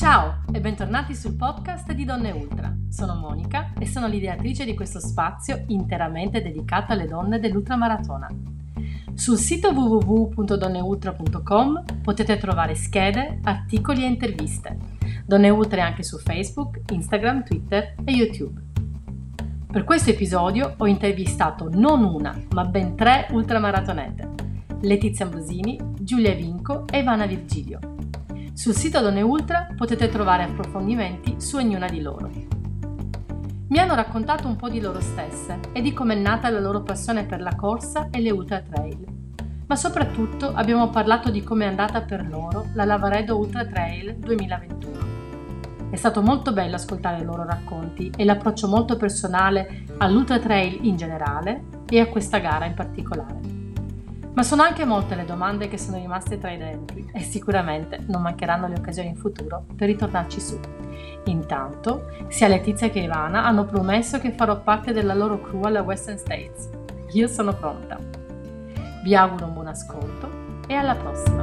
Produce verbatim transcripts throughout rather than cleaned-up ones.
Ciao e bentornati sul podcast di Donne Ultra. Sono Monica e sono l'ideatrice di questo spazio interamente dedicato alle donne dell'ultramaratona. Sul sito w w w punto donne ultra punto com potete trovare schede, articoli e interviste. Donne Ultra è anche su Facebook, Instagram, Twitter e YouTube. Per questo episodio ho intervistato non una, ma ben tre ultramaratonete: Letizia Ambrosini, Giulia Vinco e Ivana Virgilio. Sul sito Donne Ultra potete trovare approfondimenti su ognuna di loro. Mi hanno raccontato un po' di loro stesse e di com'è nata la loro passione per la corsa e le ultra trail, ma soprattutto abbiamo parlato di come è andata per loro la Lavaredo Ultra Trail duemilaventuno. È stato molto bello ascoltare i loro racconti e l'approccio molto personale all'ultra trail in generale e a questa gara in particolare. Ma sono anche molte le domande che sono rimaste tra i denti e sicuramente non mancheranno le occasioni in futuro per ritornarci su. Intanto, sia Letizia che Ivana hanno promesso che farò parte della loro crew alla Western States. Io sono pronta. Vi auguro un buon ascolto e alla prossima.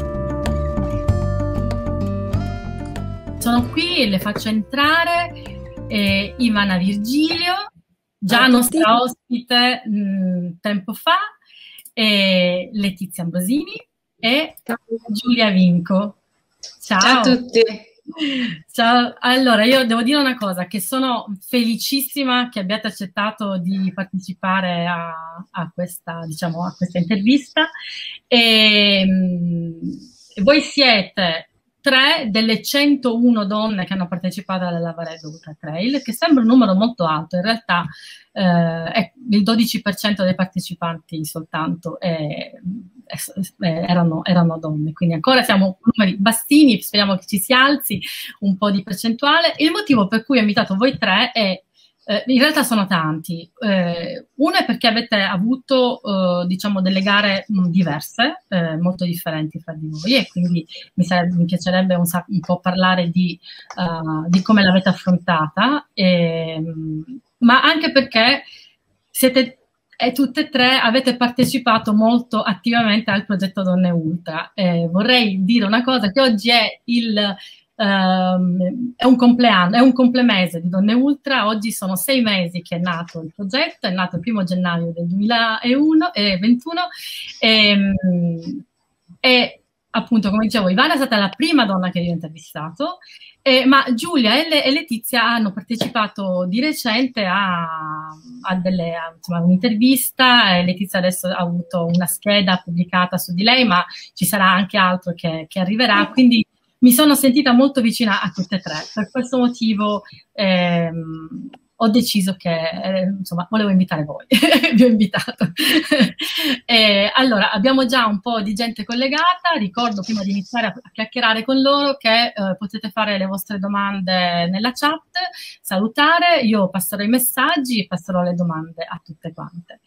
Sono qui e le faccio entrare eh, Ivana Virgilio, già nostra ospite mh, tempo fa, e Letizia Ambrosini e Giulia Vinco. Ciao. Ciao a tutti. Ciao. Allora, io devo dire una cosa, che sono felicissima che abbiate accettato di partecipare a, a questa, diciamo, a questa intervista. E, mh, voi siete tre delle centouno donne che hanno partecipato alla Lavaredo Ultra Trail, che sembra un numero molto alto, in realtà eh, è il dodici per cento dei partecipanti soltanto eh, eh, erano, erano donne, quindi ancora siamo numeri bassini, speriamo che ci si alzi un po' di percentuale. Il motivo per cui ho invitato voi tre è, eh, in realtà sono tanti, eh, uno è perché avete avuto eh, diciamo delle gare mh, diverse, eh, molto differenti fra di voi, e quindi mi, sarebbe, mi piacerebbe un, un po' parlare di, uh, di come l'avete affrontata, e, mh, ma anche perché siete e tutte e tre avete partecipato molto attivamente al progetto Donne Ultra. Eh, vorrei dire una cosa, che oggi è il... Um, è un compleanno, è un complemese di Donne Ultra. Oggi sono sei mesi che è nato il progetto, è nato il primo gennaio del duemilaventuno e, e appunto, come dicevo, Ivana è stata la prima donna che vi ho intervistato, e, ma Giulia e, le, e Letizia hanno partecipato di recente a, a, delle, a insomma, un'intervista. E Letizia adesso ha avuto una scheda pubblicata su di lei, ma ci sarà anche altro che, che arriverà, quindi mi sono sentita molto vicina a tutte e tre. Per questo motivo ehm, ho deciso che, eh, insomma, volevo invitare voi. Vi ho invitato. E, allora, abbiamo già un po' di gente collegata. Ricordo, prima di iniziare a, a chiacchierare con loro, che eh, potete fare le vostre domande nella chat, salutare. Io passerò i messaggi e passerò le domande a tutte quante.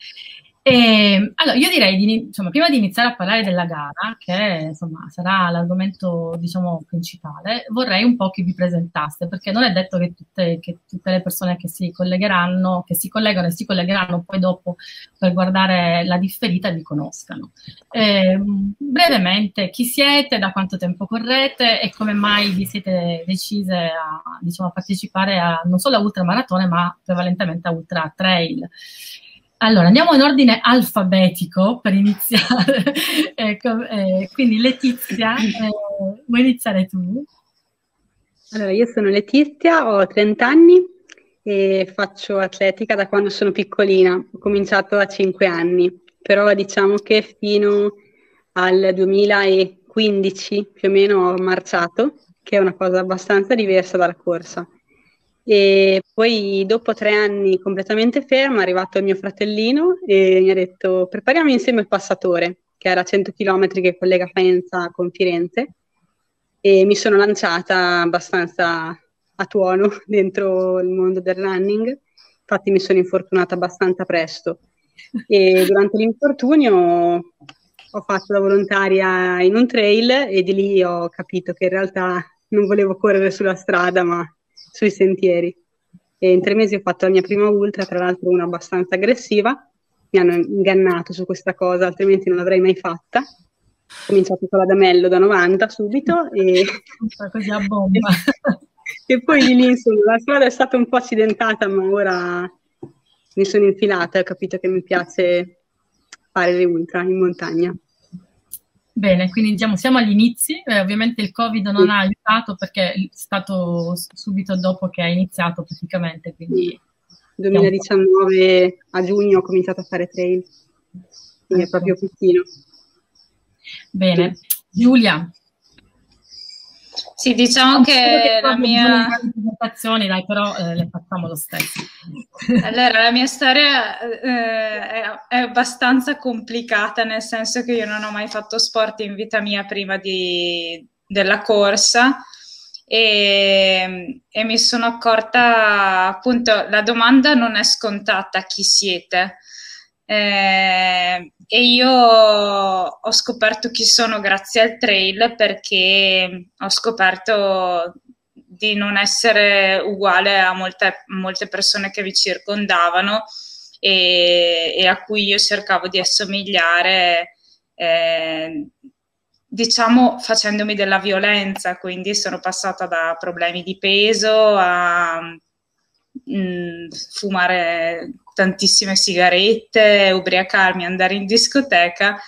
E, allora, io direi, di, insomma, prima di iniziare a parlare della gara, che insomma sarà l'argomento, diciamo, principale, vorrei un po' che vi presentaste, perché non è detto che tutte, che tutte le persone che si collegheranno, che si collegano e si collegheranno poi dopo per guardare la differita, vi conoscano. E, brevemente, chi siete, da quanto tempo correte e come mai vi siete decise a, diciamo, a partecipare a non solo a ultramaratone, ma prevalentemente a ultra trail. Allora, andiamo in ordine alfabetico per iniziare. Ecco, eh, quindi Letizia, eh, vuoi iniziare tu? Allora, io sono Letizia, ho trenta anni e faccio atletica da quando sono piccolina. Ho cominciato a cinque anni, però diciamo che fino al duemilaquindici più o meno ho marciato, che è una cosa abbastanza diversa dalla corsa. E poi dopo tre anni completamente ferma è arrivato il mio fratellino e mi ha detto: prepariamo insieme il passatore, che era cento chilometri che collega Faenza con Firenze, e mi sono lanciata abbastanza a tuono dentro il mondo del running. Infatti mi sono infortunata abbastanza presto e durante l'infortunio ho fatto la volontaria in un trail e di lì ho capito che in realtà non volevo correre sulla strada ma sui sentieri, e in tre mesi ho fatto la mia prima ultra, tra l'altro una abbastanza aggressiva. Mi hanno ingannato su questa cosa, altrimenti non l'avrei mai fatta, cominciato con l'Adamello da novanta subito e così a bomba. E poi di lì, insomma, la strada è stata un po' accidentata, ma ora mi sono infilata e ho capito che mi piace fare le ultra in montagna. Bene, quindi diciamo siamo agli inizi, eh, ovviamente il Covid non sì. ha aiutato perché è stato subito dopo che ha iniziato praticamente. Quindi nel duemiladiciannove a giugno ho cominciato a fare trail, quindi è proprio piccino. Bene, Giulia. Sì, diciamo che la mia... dai, però eh, le facciamo lo stesso. Allora, la mia storia eh, è, è abbastanza complicata, nel senso che io non ho mai fatto sport in vita mia prima di, della corsa e, e mi sono accorta, appunto, la domanda non è scontata, chi siete? Eh, e io ho scoperto chi sono grazie al trail, perché ho scoperto di non essere uguale a molte, molte persone che vi circondavano e, e a cui io cercavo di assomigliare, eh, diciamo facendomi della violenza. Quindi sono passata da problemi di peso a mh, fumare tantissime sigarette, ubriacarmi, andare in discoteca,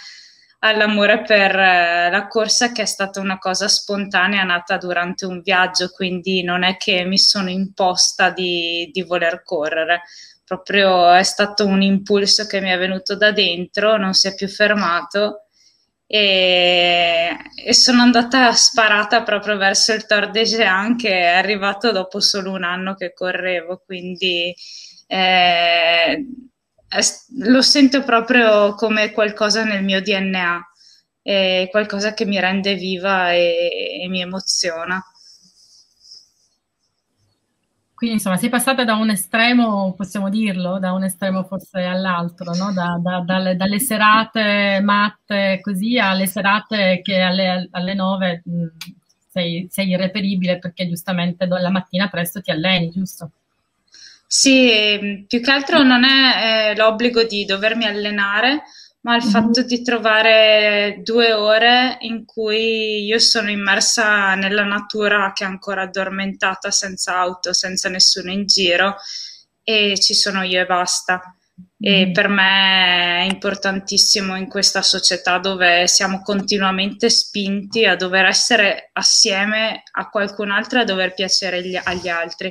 all'amore per la corsa, che è stata una cosa spontanea nata durante un viaggio. Quindi non è che mi sono imposta di, di voler correre, proprio è stato un impulso che mi è venuto da dentro, non si è più fermato e, e sono andata sparata proprio verso il Tor des Géants, che è arrivato dopo solo un anno che correvo. Quindi Eh, lo sento proprio come qualcosa nel mio D N A, eh, qualcosa che mi rende viva e, e mi emoziona. Quindi insomma sei passata da un estremo, possiamo dirlo, da un estremo forse all'altro, no? da, da, dalle, dalle serate matte così alle serate che alle, alle nove mh, sei, sei irreperibile, perché giustamente la mattina presto ti alleni, giusto? Sì, più che altro non è eh, l'obbligo di dovermi allenare, ma il fatto di trovare due ore in cui io sono immersa nella natura, che è ancora addormentata, senza auto, senza nessuno in giro, e ci sono io e basta. E per me è importantissimo in questa società dove siamo continuamente spinti a dover essere assieme a qualcun altro e a dover piacere agli, agli altri.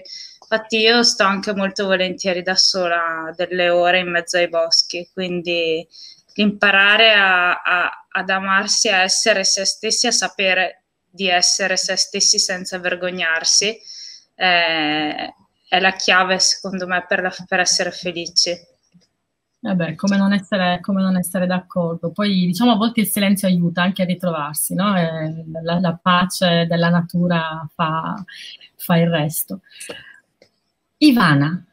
Infatti io sto anche molto volentieri da sola delle ore in mezzo ai boschi, quindi imparare a, a, ad amarsi, a essere se stessi, a sapere di essere se stessi senza vergognarsi, eh, è la chiave secondo me per, la, per essere felici. Vabbè, come non essere, come non essere d'accordo. Poi diciamo a volte il silenzio aiuta anche a ritrovarsi, no? E la, la pace della natura fa, fa il resto. Ivana.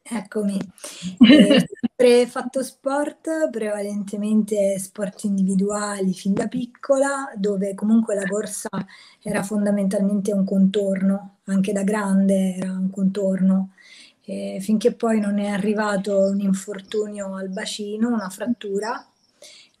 Eccomi. Eh, ho sempre fatto sport, prevalentemente sport individuali fin da piccola, dove comunque la corsa era fondamentalmente un contorno, anche da grande era un contorno, eh, finché poi non è arrivato un infortunio al bacino, una frattura,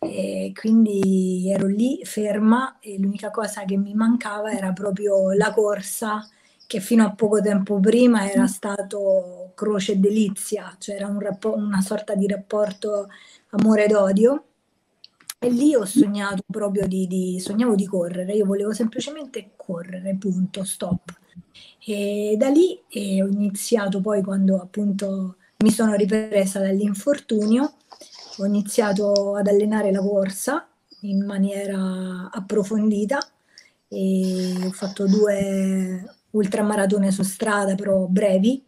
e quindi ero lì ferma e l'unica cosa che mi mancava era proprio la corsa, che fino a poco tempo prima era stato croce e delizia, cioè era un rapporto, una sorta di rapporto amore ed odio. E lì ho sognato proprio di, di, sognavo di correre, io volevo semplicemente correre, punto, stop. E da lì eh, ho iniziato poi, quando appunto mi sono ripresa dall'infortunio, ho iniziato ad allenare la corsa in maniera approfondita e ho fatto due... ultramaratone su strada, però brevi,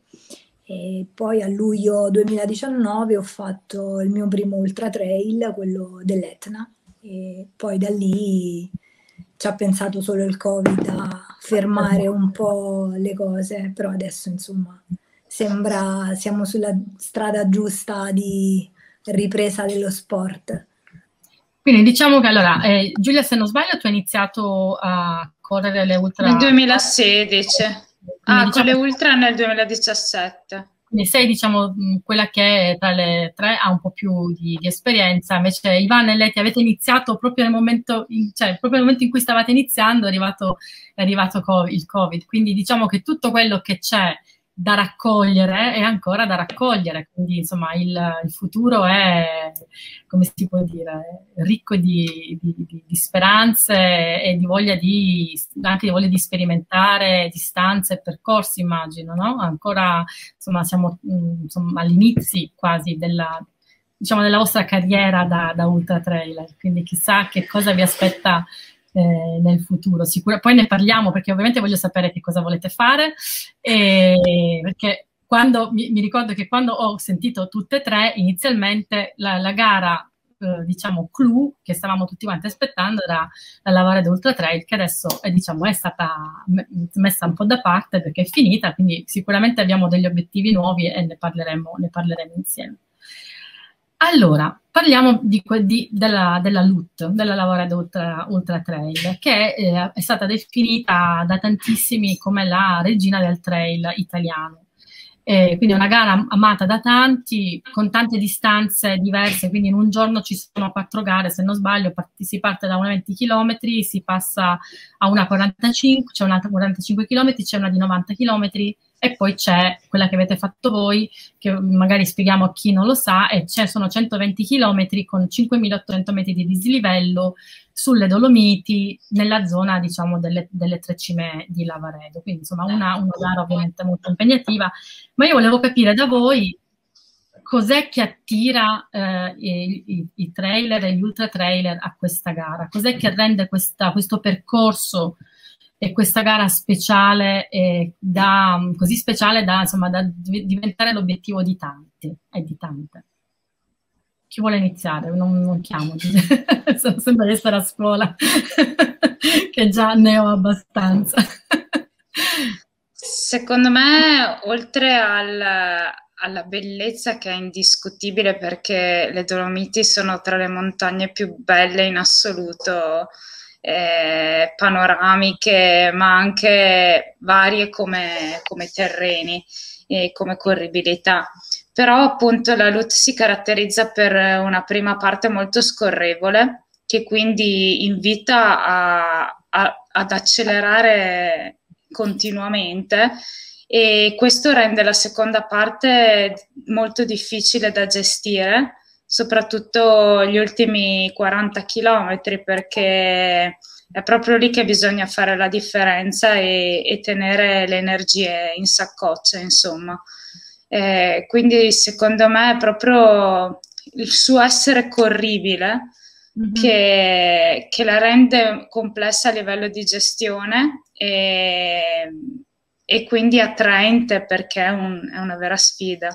e poi a luglio duemiladiciannove ho fatto il mio primo ultra trail, quello dell'Etna, e poi da lì ci ha pensato solo il Covid a fermare un po' le cose, però adesso insomma sembra siamo sulla strada giusta di ripresa dello sport. Quindi diciamo che allora, eh, Giulia, se non sbaglio, tu hai iniziato a correre le ultra... Nel duemilasedici. Quindi ah, diciamo... con le ultra nel duemiladiciassette. Quindi sei, diciamo, quella che è tra le tre ha un po' più di, di esperienza. Invece Ivana e Leti avete iniziato proprio nel momento, cioè proprio nel momento in cui stavate iniziando è arrivato, è arrivato il Covid. Quindi diciamo che tutto quello che c'è da raccogliere è ancora da raccogliere. Quindi insomma il, il futuro è, come si può dire, ricco di, di, di, di speranze e di voglia di, anche di voglia di sperimentare distanze e percorsi, immagino, no? Ancora insomma siamo insomma all'inizio quasi della, diciamo, della vostra carriera da, da ultra trailer, quindi chissà che cosa vi aspetta Eh, nel futuro. Sicura, poi ne parliamo, perché ovviamente voglio sapere che cosa volete fare, e perché quando mi, mi ricordo che quando ho sentito tutte e tre inizialmente la, la gara eh, diciamo clou che stavamo tutti quanti aspettando era la Lavaredo Ultra Trail, che adesso è, diciamo, è stata messa un po' da parte perché è finita, quindi sicuramente abbiamo degli obiettivi nuovi e ne parleremo, ne parleremo insieme. Allora, parliamo di, di, della, della L U T, della Lavaredo Ultra, Ultra Trail, che è, è stata definita da tantissimi come la regina del trail italiano. Eh, quindi è una gara amata da tanti, con tante distanze diverse, quindi in un giorno ci sono quattro gare, se non sbaglio, si parte da una venti chilometri, si passa a una quarantacinque, c'è una quarantacinque chilometri, c'è una di novanta chilometri, e poi c'è quella che avete fatto voi, che magari spieghiamo a chi non lo sa, e c'è sono centoventi chilometri con cinquemilaottocento metri di dislivello sulle Dolomiti, nella zona, diciamo, delle, delle tre cime di Lavaredo. Quindi insomma una, una gara ovviamente molto impegnativa, ma io volevo capire da voi cos'è che attira eh, i, i, i trailer e gli ultra trailer a questa gara, cos'è che rende questa, questo percorso e questa gara speciale, eh, da, così speciale da, insomma, da diventare l'obiettivo di tanti e di tante. Chi vuole iniziare? Non, non chiamo, sembra di essere a scuola, che già ne ho abbastanza. Secondo me, oltre al, alla bellezza, che è indiscutibile perché le Dolomiti sono tra le montagne più belle in assoluto, Eh, panoramiche, ma anche varie come, come terreni e come corribilità. Però appunto la L U T si caratterizza per una prima parte molto scorrevole, che quindi invita a, a, ad accelerare continuamente, e questo rende la seconda parte molto difficile da gestire, soprattutto gli ultimi quaranta chilometri, perché è proprio lì che bisogna fare la differenza e, e tenere le energie in saccoccia, insomma. Eh, quindi secondo me è proprio il suo essere corribile mm-hmm. che, che la rende complessa a livello di gestione e, e quindi attraente, perché è, un, è una vera sfida.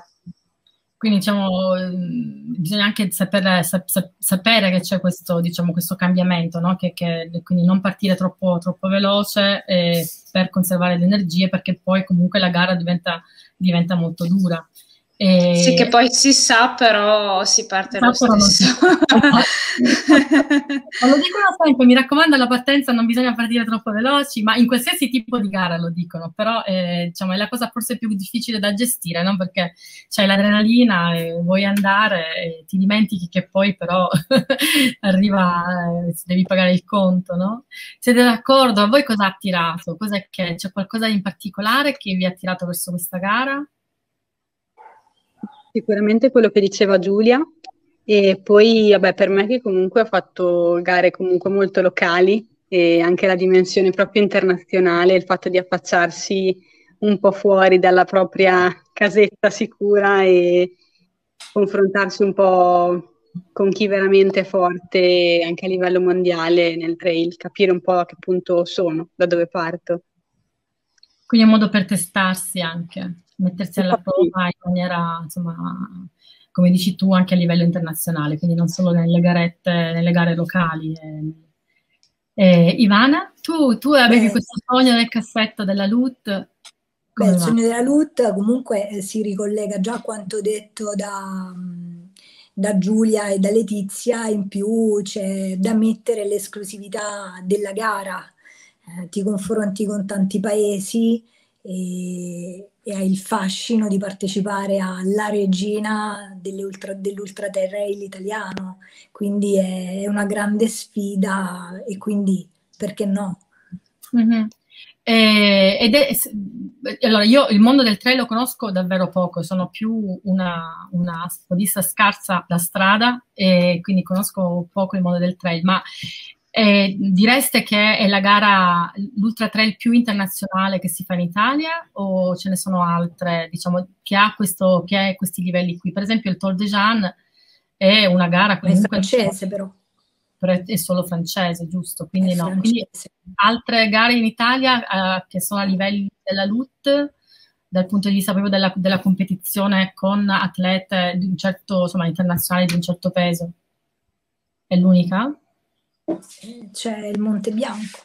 Quindi diciamo, bisogna anche sapere, sapere che c'è questo, diciamo, questo cambiamento, no? che, che, quindi non partire troppo, troppo veloce eh, per conservare le energie, perché poi comunque la gara diventa, diventa molto dura. E... Sì, che poi si sa, però si parte lo stesso. Lo dicono sempre, mi raccomando, alla partenza non bisogna partire troppo veloci, ma in qualsiasi tipo di gara lo dicono, però eh, diciamo, è la cosa forse più difficile da gestire, no? Perché c'hai l'adrenalina e vuoi andare e ti dimentichi che poi però arriva, eh, devi pagare il conto, no? Siete d'accordo? A voi cosa ha attirato? Cos'è che, c'è qualcosa in particolare che vi ha attirato verso questa gara? Sicuramente quello che diceva Giulia, e poi vabbè, per me che comunque ho fatto gare comunque molto locali, e anche la dimensione proprio internazionale, il fatto di affacciarsi un po' fuori dalla propria casetta sicura e confrontarsi un po' con chi veramente è forte anche a livello mondiale nel trail, capire un po' a che punto sono, da dove parto. Quindi è un modo per testarsi anche, mettersi alla prova in maniera, insomma, come dici tu, anche a livello internazionale, quindi non solo nelle garette, nelle gare locali. E, e, Ivana, tu, tu avevi Beh, questo sogno nel cassetto della L U T? Beh, il sogno della L U T comunque si ricollega già a quanto detto da, da Giulia e da Letizia, in più c'è da mettere l'esclusività della gara, eh, ti confronti con tanti paesi e e hai il fascino di partecipare alla regina dell'ultra, dell'ultra trail italiano, quindi è una grande sfida e quindi perché no? Mm-hmm. Eh, ed è, allora io il mondo del trail lo conosco davvero poco, sono più una, una podista scarsa da strada e quindi conosco poco il mondo del trail, ma eh, direste che è la gara, l'ultra trail più internazionale che si fa in Italia o ce ne sono altre, diciamo, che ha, questo, che ha questi livelli qui? Per esempio il Tor des Géants è una gara comunque è francese, però è solo francese, giusto? Quindi no. Quindi altre gare in Italia eh, che sono a livelli della L U T, dal punto di vista proprio della, della competizione con atlete di un certo, insomma, internazionali di un certo peso. È l'unica? C'è il Monte Bianco.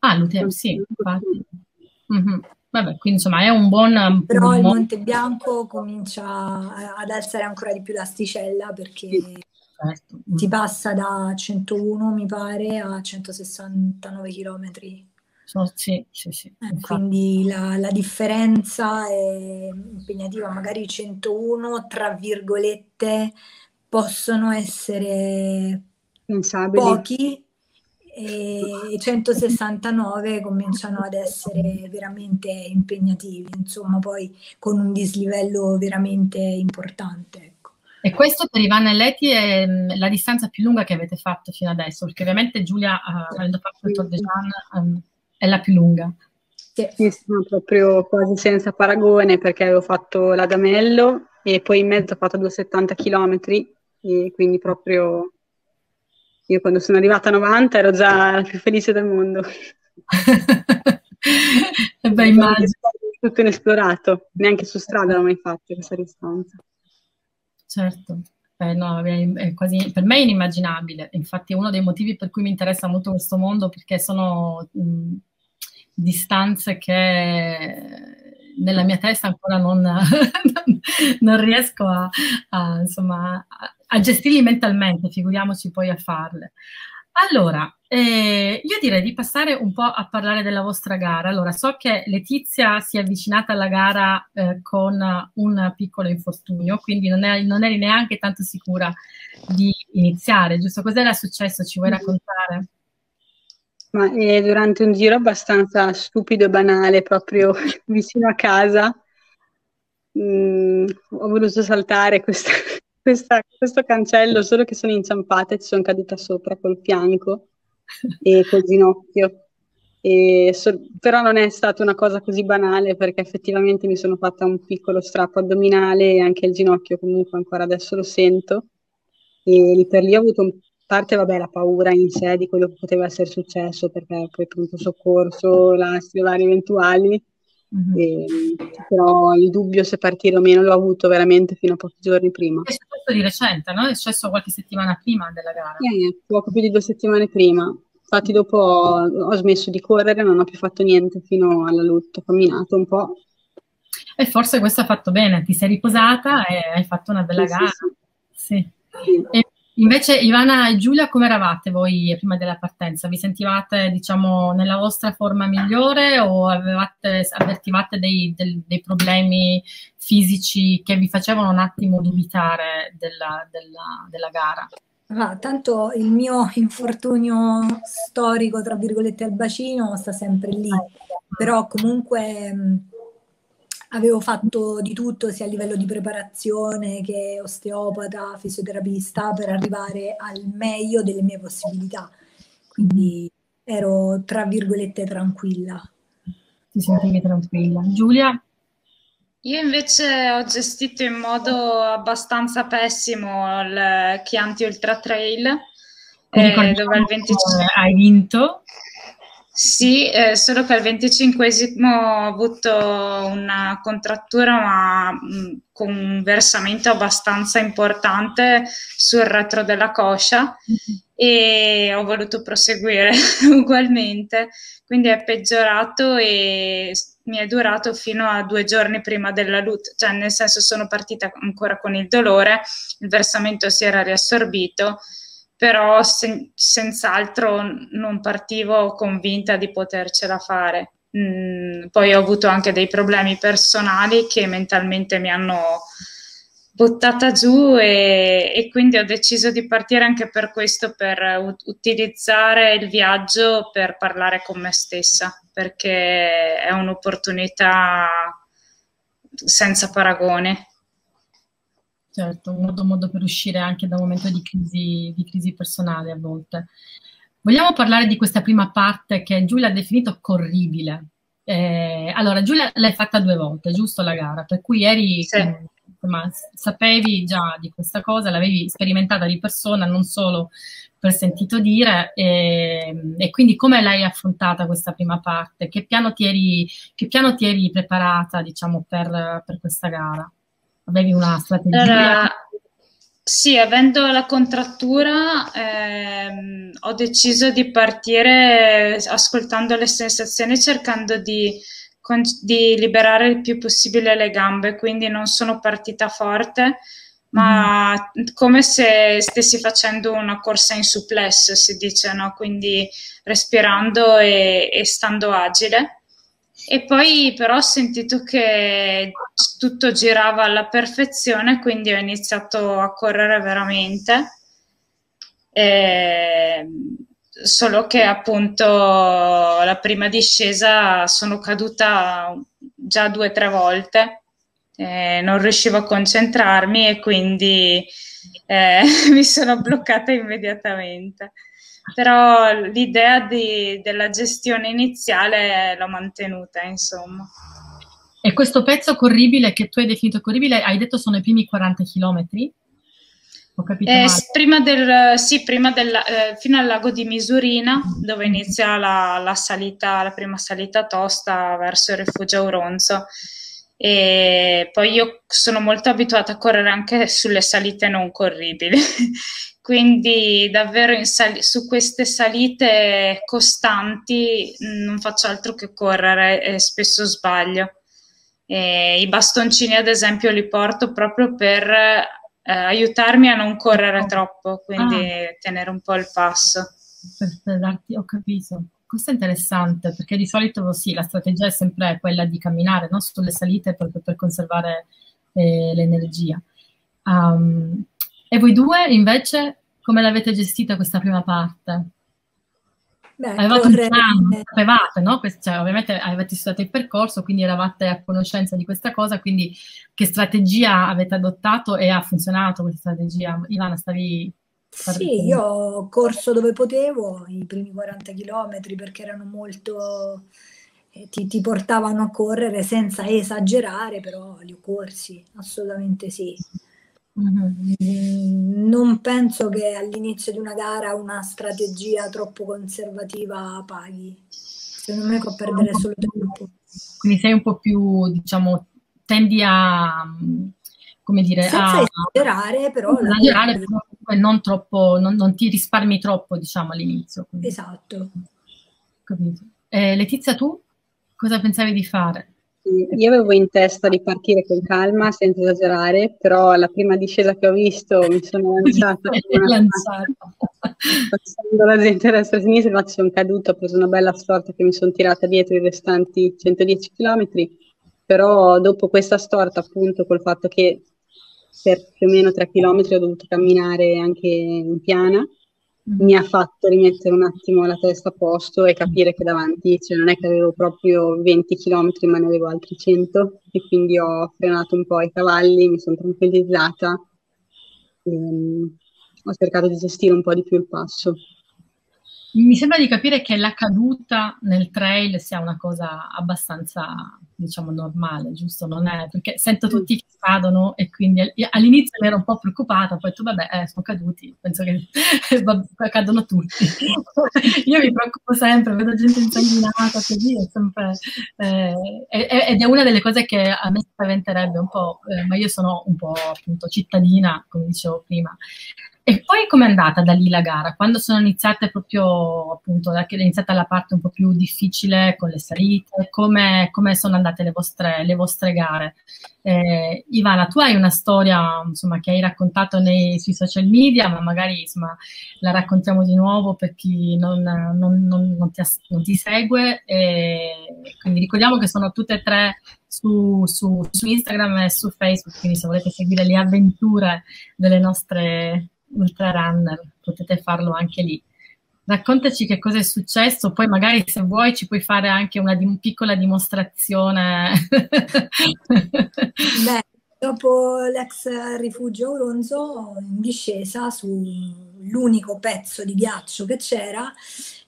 Ah, l'U T M, sì, infatti. Mm-hmm. Vabbè, quindi insomma è un buon... Però un il buon... Monte Bianco comincia ad alzare ancora di più l'asticella perché... Sì. Ti passa da centouno mi pare a centosessantanove chilometri. Oh, sì, sì, sì. Eh, quindi la, la differenza è impegnativa, magari i centouno tra virgolette possono essere pensabili, pochi, e i centosessantanove cominciano ad essere veramente impegnativi, insomma, poi con un dislivello veramente importante. E questo per Ivana e Leti è la distanza più lunga che avete fatto fino adesso, perché ovviamente Giulia, eh, avendo fatto il Tor des Géants, eh, è la più lunga. Io sono proprio quasi senza paragone, perché avevo fatto l'Adamello e poi in mezzo ho fatto duecentosettanta chilometri, e quindi proprio io quando sono arrivata a novanta ero già la più felice del mondo. Beh, immagino. Tutto inesplorato, neanche su strada l'ho mai fatto questa distanza. Certo, eh, no, è quasi, per me è inimmaginabile, infatti è uno dei motivi per cui mi interessa molto questo mondo, perché sono mh, distanze che nella mia testa ancora non, non riesco a, a, insomma, a, a gestirli mentalmente, figuriamoci poi a farle. Allora, eh, io direi di passare un po' a parlare della vostra gara. Allora, so che Letizia si è avvicinata alla gara eh, con un piccolo infortunio, quindi non, è, non eri neanche tanto sicura di iniziare, giusto? Cos'era successo? Ci vuoi raccontare? Ma, eh, durante un giro abbastanza stupido e banale, proprio vicino a casa, mh, ho voluto saltare questa... Questa, questo cancello, solo che sono inciampata e ci sono caduta sopra col fianco e col ginocchio. E so, però non è stata una cosa così banale, perché effettivamente mi sono fatta un piccolo strappo addominale e anche il ginocchio comunque ancora adesso lo sento. E lì per lì ho avuto, in parte vabbè, la paura in sé di quello che poteva essere successo, perché poi pronto soccorso, lastre varie eventuali. Mm-hmm. E, però il dubbio se partire o meno l'ho avuto veramente fino a pochi giorni prima. È successo di recente, no? È successo qualche settimana prima della gara. Eh, poco più di due settimane prima. Infatti dopo ho, ho smesso di correre, non ho più fatto niente fino alla L U T, ho camminato un po'. E forse questo ha fatto bene, ti sei riposata e hai fatto una bella sì, gara. Sì, sì. Sì. E invece Ivana e Giulia, come eravate voi prima della partenza? Vi sentivate, diciamo, nella vostra forma migliore o avevate, avvertivate dei, del, dei problemi fisici che vi facevano un attimo dubitare della, della, della gara? Ah, tanto il mio infortunio storico, tra virgolette, al bacino sta sempre lì, però comunque... Mh, avevo fatto di tutto, sia a livello di preparazione che osteopata, fisioterapista, per arrivare al meglio delle mie possibilità. Quindi ero, tra virgolette, tranquilla. Ti sentivi tranquilla. Giulia? Io invece ho gestito in modo abbastanza pessimo il Chianti Ultra Trail, eh, dove il venticinque... Hai vinto... Sì, eh, solo che al venticinquesimo ho avuto una contrattura, ma mh, con un versamento abbastanza importante sul retro della coscia, mm-hmm. e ho voluto proseguire ugualmente, quindi è peggiorato e mi è durato fino a due giorni prima della L U T, cioè nel senso sono partita ancora con il dolore, il versamento si era riassorbito, però sen- senz'altro non partivo convinta di potercela fare. mh, poi ho avuto anche dei problemi personali che mentalmente mi hanno buttata giù e, e quindi ho deciso di partire anche per questo, per ut- utilizzare il viaggio per parlare con me stessa, perché è un'opportunità senza paragone. Certo, un modo, modo per uscire anche da un momento di crisi, di crisi personale a volte. Vogliamo parlare di questa prima parte che Giulia ha definito corribile. Eh, allora, Giulia l'hai fatta due volte, giusto, la gara? Per cui eri, sì. eh, insomma, sapevi già di questa cosa, l'avevi sperimentata di persona, non solo per sentito dire, e, e quindi come l'hai affrontata questa prima parte? Che piano ti eri, che piano ti eri preparata, diciamo, per, per questa gara? Avevi una strategia? Allora, sì, avendo la contrattura ehm, ho deciso di partire ascoltando le sensazioni, cercando di, con, di liberare il più possibile le gambe, quindi non sono partita forte, ma mm. come se stessi facendo una corsa in suplesso, si dice, no? Quindi respirando e, e stando agile. E poi però ho sentito che tutto girava alla perfezione, quindi ho iniziato a correre veramente, e solo che appunto la prima discesa sono caduta già due o tre volte, e non riuscivo a concentrarmi e quindi eh, mi sono bloccata immediatamente. Però l'idea di, della gestione iniziale l'ho mantenuta, insomma. E questo pezzo corribile che tu hai definito corribile, hai detto sono i primi quaranta chilometri? Ho capito eh, prima del, sì, prima del, eh, fino al lago di Misurina, dove inizia la, la salita, la prima salita tosta verso il Rifugio Auronzo. E poi io sono molto abituata a correre anche sulle salite non corribili. Quindi davvero in sal- su queste salite costanti non faccio altro che correre e spesso sbaglio. E i bastoncini ad esempio li porto proprio per eh, aiutarmi a non correre troppo, quindi ah. tenere un po' il passo. Per darti, ho capito. Questo è interessante, perché di solito sì, la strategia è sempre quella di camminare, no? Sulle salite proprio per conservare eh, l'energia. Um, e voi due invece come l'avete gestita questa prima parte? Beh, avevate correre. un piano, sapevate, no? Cioè, ovviamente avete studiato il percorso, quindi eravate a conoscenza di questa cosa, quindi che strategia avete adottato e ha funzionato questa strategia? Ivana, stavi... Sì, io ho corso dove potevo, i primi quaranta chilometri, perché erano molto, eh, ti, ti portavano a correre senza esagerare, però li ho corsi, assolutamente sì. Mm-hmm. Non penso che all'inizio di una gara una strategia troppo conservativa paghi, secondo me può perdere solo tempo. Quindi sei un po' più, diciamo, tendi a... come dire, senza a, esagerare, però, esagerare la... però comunque non troppo, non, non ti risparmi troppo, diciamo, all'inizio. Quindi. Esatto. Capito. Eh, Letizia, tu cosa pensavi di fare? Io avevo in testa di partire con calma, senza esagerare, però alla prima discesa che ho visto mi sono lanciata. Passando la gente a destra e a sinistra, ma sono caduta, ho preso una bella storta che mi sono tirata dietro i restanti centodieci chilometri, però dopo questa storta, appunto, col fatto che per più o meno tre chilometri ho dovuto camminare anche in piana, mm. mi ha fatto rimettere un attimo la testa a posto e capire che davanti, cioè non è che avevo proprio venti chilometri, ma ne avevo altri cento, e quindi ho frenato un po' i cavalli, mi sono tranquillizzata, ehm, ho cercato di gestire un po' di più il passo. Mi sembra di capire che la caduta nel trail sia una cosa abbastanza, diciamo, normale, giusto? Non è? Perché sento tutti che cadono e quindi all'inizio mi ero un po' preoccupata, poi ho detto vabbè, eh, sono caduti, penso che cadono tutti. Io mi preoccupo sempre, vedo gente insanguinata, così, è sempre, eh, ed è una delle cose che a me spaventerebbe un po', eh, ma io sono un po' appunto cittadina, come dicevo prima. E poi com'è andata da lì la gara? Quando sono iniziate proprio, appunto, è iniziata la parte un po' più difficile con le salite, come sono andate le vostre, le vostre gare? Eh, Ivana, tu hai una storia, insomma, che hai raccontato nei, sui social media, ma magari, insomma, la raccontiamo di nuovo per chi non, non, non, non, ti, non ti segue, e quindi ricordiamo che sono tutte e tre Su, su, su Instagram e su Facebook, quindi se volete seguire le avventure delle nostre ultra runner potete farlo anche lì. Raccontaci che cosa è successo, poi magari se vuoi ci puoi fare anche una dim- piccola dimostrazione. Beh, dopo l'ex rifugio Auronzo, in discesa sull'unico pezzo di ghiaccio che c'era,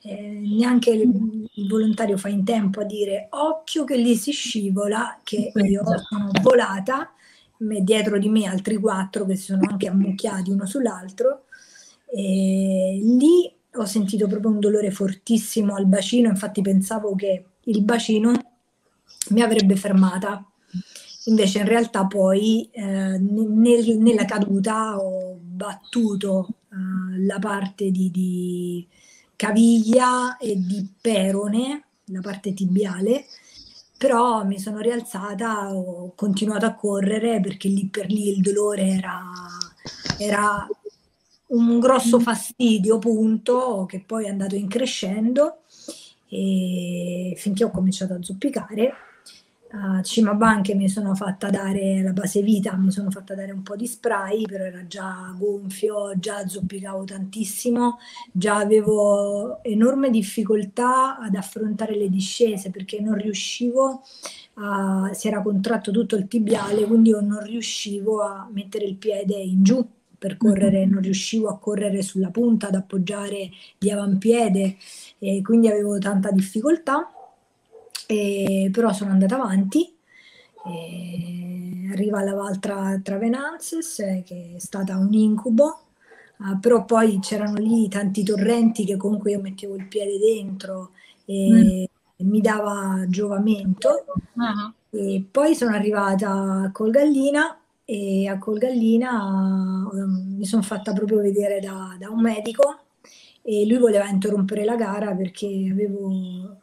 Eh, neanche il, il volontario fa in tempo a dire occhio che lì si scivola, che io sono volata, me, dietro di me altri quattro che si sono anche ammucchiati uno sull'altro, e lì ho sentito proprio un dolore fortissimo al bacino, infatti pensavo che il bacino mi avrebbe fermata, invece in realtà poi eh, nel, nella caduta ho battuto eh, la parte di, di caviglia e di perone, la parte tibiale, però mi sono rialzata, ho continuato a correre perché lì per lì il dolore era, era un grosso fastidio, punto, che poi è andato increscendo e finché ho cominciato a zoppicare. A Cimabanche mi sono fatta dare la base vita, mi sono fatta dare un po' di spray, però era già gonfio, già zoppicavo tantissimo, già avevo enorme difficoltà ad affrontare le discese perché non riuscivo a, si era contratto tutto il tibiale, quindi io non riuscivo a mettere il piede in giù per correre, non riuscivo a correre sulla punta, ad appoggiare gli avampiede, e quindi avevo tanta difficoltà. Eh, però sono andata avanti, eh, arriva la Val tra, Travenances, eh, che è stata un incubo, eh, però poi c'erano lì tanti torrenti che comunque io mettevo il piede dentro e mm. mi dava giovamento. Uh-huh. E poi sono arrivata a Col Gallina e a Col Gallina eh, mi sono fatta proprio vedere da, da un medico, e lui voleva interrompere la gara perché avevo...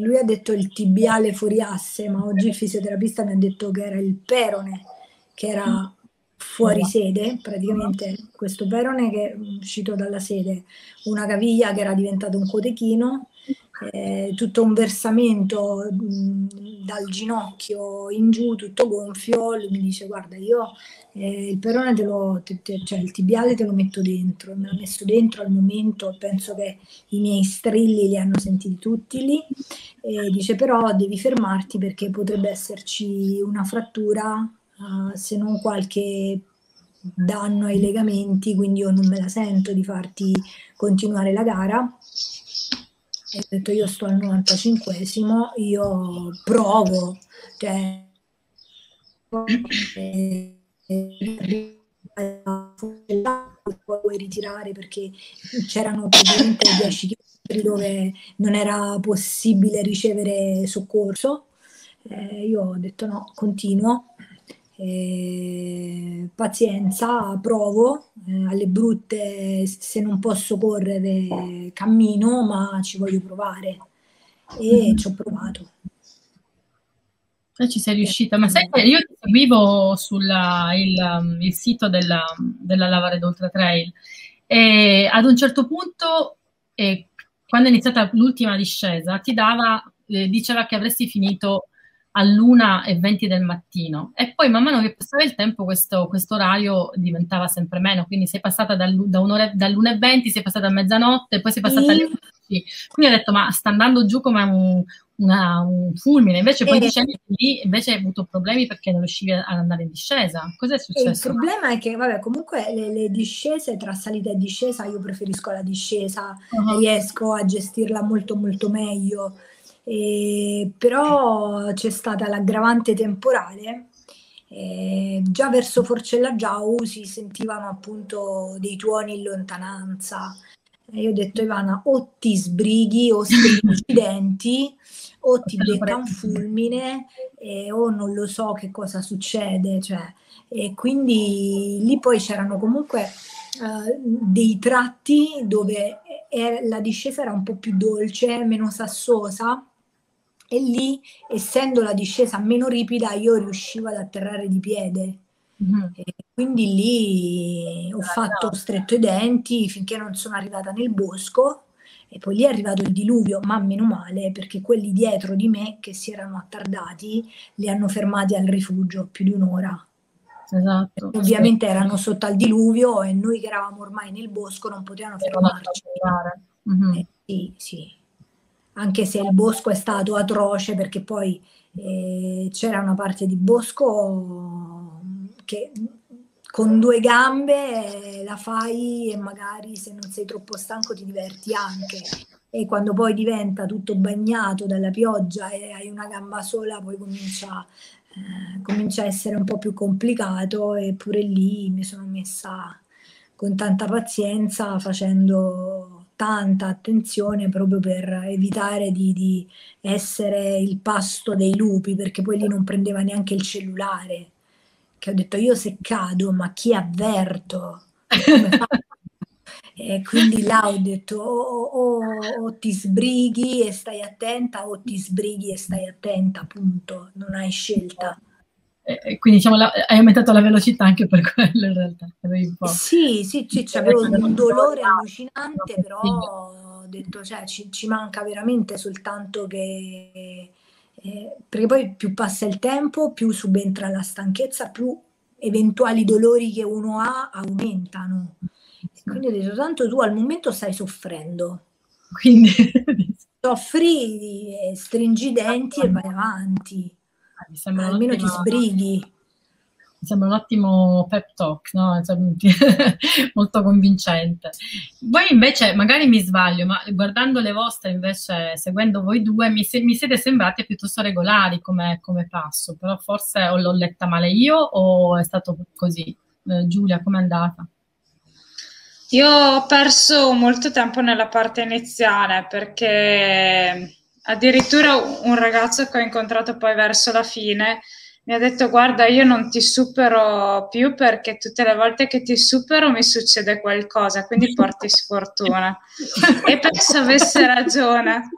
Lui ha detto il tibiale fuoriasse, ma oggi il fisioterapista mi ha detto che era il perone che era fuori sede, praticamente questo perone che è uscito dalla sede, una caviglia che era diventata un cotechino, eh, tutto un versamento mh, dal ginocchio in giù, tutto gonfio. Lui mi dice guarda, io eh, il perone te lo, te, te, cioè il tibiale te lo metto dentro, me l'ha messo dentro al momento, penso che i miei strilli li hanno sentiti tutti lì, e dice però devi fermarti perché potrebbe esserci una frattura, uh, se non qualche danno ai legamenti, quindi io non me la sento di farti continuare la gara. E ho detto io sto al novantacinquesimo, io provo, cioè eh, eh, puoi ritirare perché c'erano praticamente dieci chilometri dove non era possibile ricevere soccorso. Eh, io ho detto no, continuo, eh, pazienza, provo, eh, alle brutte se non posso correre cammino, ma ci voglio provare, e ci ho provato. Ci sei riuscita, ma sai che io ti seguivo sul il, il sito della, della Lavaredo Ultra Trail, e ad un certo punto, eh, quando è iniziata l'ultima discesa, ti dava, eh, diceva che avresti finito all'una e venti del mattino, e poi man mano che passava il tempo questo orario diventava sempre meno, quindi sei passata dall'una e venti, dall sei passata a mezzanotte, poi sei passata e... alle undici, quindi ho detto ma sta andando giù come un, una, un fulmine, invece poi e... dicevi lì invece hai avuto problemi perché non riuscivi ad andare in discesa. Cos'è successo? Il problema è che vabbè, comunque le, le discese, tra salita e discesa, io preferisco la discesa, uh-huh. riesco a gestirla molto molto meglio. Eh, però c'è stata l'aggravante temporale, eh, già verso Forcella Giau si sentivano appunto dei tuoni in lontananza, e io ho detto Ivana o ti sbrighi o stringi i denti o ti becca un fulmine, eh, o non lo so che cosa succede, cioè e quindi lì poi c'erano comunque uh, dei tratti dove è, la discesa era un po' più dolce, meno sassosa, e lì, essendo la discesa meno ripida, io riuscivo ad atterrare di piede. Mm-hmm. E quindi lì ho fatto stretto i denti finché non sono arrivata nel bosco, e poi lì è arrivato il diluvio, ma meno male, perché quelli dietro di me che si erano attardati li hanno fermati al rifugio più di un'ora. Esatto. Ovviamente erano sotto al diluvio e noi che eravamo ormai nel bosco non potevano fermarci. Mm-hmm. eh, sì, sì. Anche se il bosco è stato atroce, perché poi eh, c'era una parte di bosco che con due gambe eh, la fai e magari se non sei troppo stanco ti diverti anche, e quando poi diventa tutto bagnato dalla pioggia e hai una gamba sola poi comincia, eh, comincia a essere un po' più complicato, eppure lì mi sono messa con tanta pazienza, facendo tanta attenzione proprio per evitare di, di essere il pasto dei lupi, perché poi lì non prendeva neanche il cellulare, che ho detto io se cado ma chi avverto? E quindi là ho detto o, o, o ti sbrighi e stai attenta, o ti sbrighi e stai attenta, appunto, non hai scelta. E quindi diciamo la, hai aumentato la velocità anche per quello, in realtà. Un po'. Sì, sì, sì, avevo un dolore allucinante, però ho detto cioè, ci, ci manca veramente soltanto che... Eh, perché poi più passa il tempo, più subentra la stanchezza, più eventuali dolori che uno ha aumentano. E quindi ho detto, tanto tu al momento stai soffrendo, quindi soffri, eh, stringi i denti e vai avanti, ah, almeno ti sbrighi. Mi sembra un ottimo pep talk, no? Molto convincente. Voi invece, magari mi sbaglio, ma guardando le vostre, invece, seguendo voi due, mi, se mi siete sembrate piuttosto regolari come, come passo, però forse l'ho letta male io o è stato così? Eh, Giulia, com'è andata? Io ho perso molto tempo nella parte iniziale, perché addirittura un ragazzo che ho incontrato poi verso la fine mi ha detto guarda io non ti supero più perché tutte le volte che ti supero mi succede qualcosa, quindi porti sfortuna. E penso avesse ragione,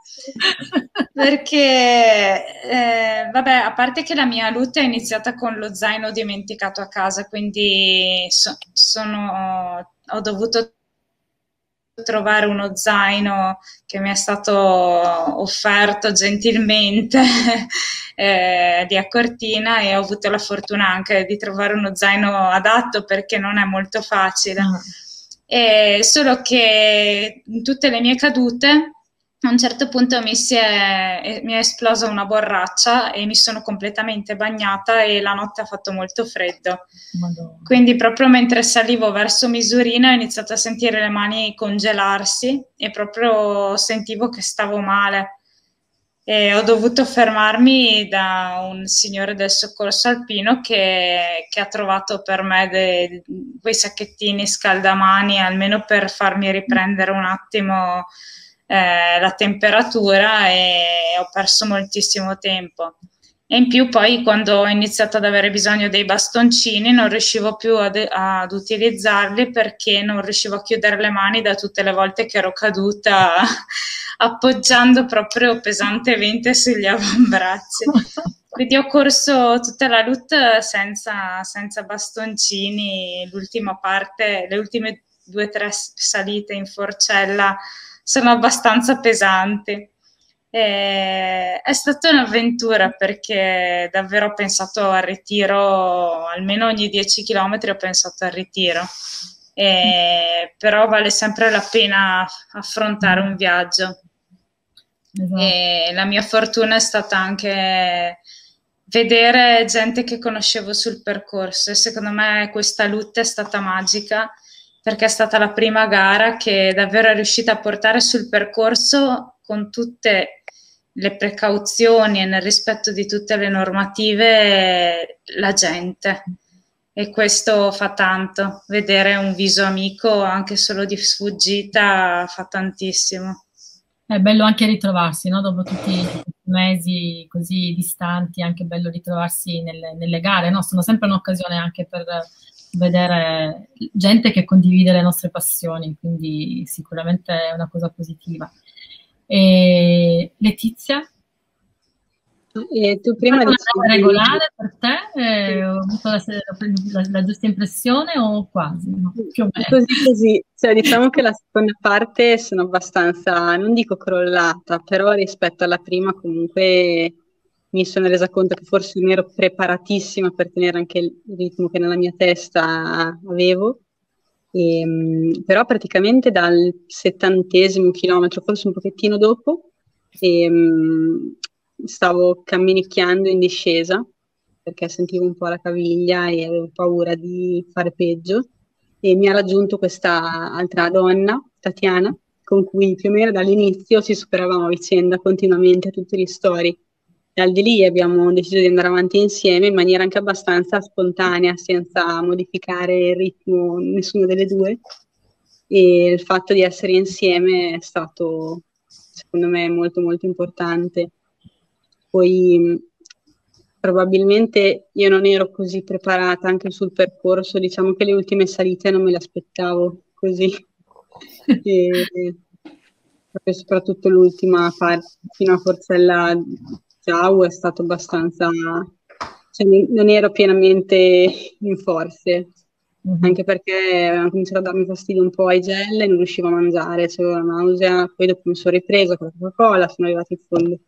perché eh, vabbè, a parte che la mia lutta è iniziata con lo zaino dimenticato a casa, quindi so, sono, ho dovuto trovare uno zaino che mi è stato offerto gentilmente eh, di a Cortina, e ho avuto la fortuna anche di trovare uno zaino adatto, perché non è molto facile. Mm. E solo che in tutte le mie cadute a un certo punto mi, si è, mi è esplosa una borraccia e mi sono completamente bagnata, e la notte ha fatto molto freddo. Madonna. Quindi proprio mentre salivo verso Misurina ho iniziato a sentire le mani congelarsi e proprio sentivo che stavo male. E ho dovuto fermarmi da un signore del soccorso alpino che, che ha trovato per me dei, quei sacchettini scaldamani, almeno per farmi riprendere un attimo Eh, la temperatura, e ho perso moltissimo tempo. E in più poi quando ho iniziato ad avere bisogno dei bastoncini non riuscivo più ad, ad utilizzarli, perché non riuscivo a chiudere le mani da tutte le volte che ero caduta appoggiando proprio pesantemente sugli avambracci. Quindi ho corso tutta la loop senza, senza bastoncini. L'ultima parte, le ultime due o tre salite in Forcella sono abbastanza pesanti. E è stata un'avventura, perché davvero ho pensato al ritiro, almeno ogni dieci chilometri ho pensato al ritiro, e però vale sempre la pena affrontare un viaggio. Esatto. E la mia fortuna è stata anche vedere gente che conoscevo sul percorso, e secondo me questa loop è stata magica, perché è stata la prima gara che davvero è riuscita a portare sul percorso, con tutte le precauzioni e nel rispetto di tutte le normative, la gente. E questo fa tanto, vedere un viso amico anche solo di sfuggita fa tantissimo. È bello anche ritrovarsi, no? Dopo tutti mesi così distanti, è anche bello ritrovarsi nelle, nelle gare, no? Sono sempre un'occasione anche per vedere gente che condivide le nostre passioni, quindi sicuramente è una cosa positiva. E Letizia? E tu prima dicevi... Una regolare per te? Eh, ho avuto la, la, la giusta impressione o quasi? No? Più o meno. Così, così. Cioè, diciamo che la seconda parte sono abbastanza, non dico crollata, però rispetto alla prima comunque mi sono resa conto che forse non ero preparatissima per tenere anche il ritmo che nella mia testa avevo. E, però praticamente dal settantesimo chilometro, forse un pochettino dopo, e, stavo camminicchiando in discesa perché sentivo un po' la caviglia e avevo paura di fare peggio, e mi ha raggiunto questa altra donna, Tatiana, con cui più o meno dall'inizio ci superavamo a vicenda continuamente a tutti gli storie. Dal di lì abbiamo deciso di andare avanti insieme in maniera anche abbastanza spontanea, senza modificare il ritmo nessuna delle due, e il fatto di essere insieme è stato secondo me molto molto importante. Poi probabilmente io non ero così preparata anche sul percorso, diciamo che le ultime salite non me le aspettavo così, e, e soprattutto l'ultima parte fino a Forcella Giau è stato abbastanza, cioè, non ero pienamente in forze, mm-hmm. anche perché hanno cominciato a darmi fastidio un po' ai gel e non riuscivo a mangiare, c'avevo la nausea, poi dopo mi sono ripresa con la Coca-Cola, sono arrivata in fondo.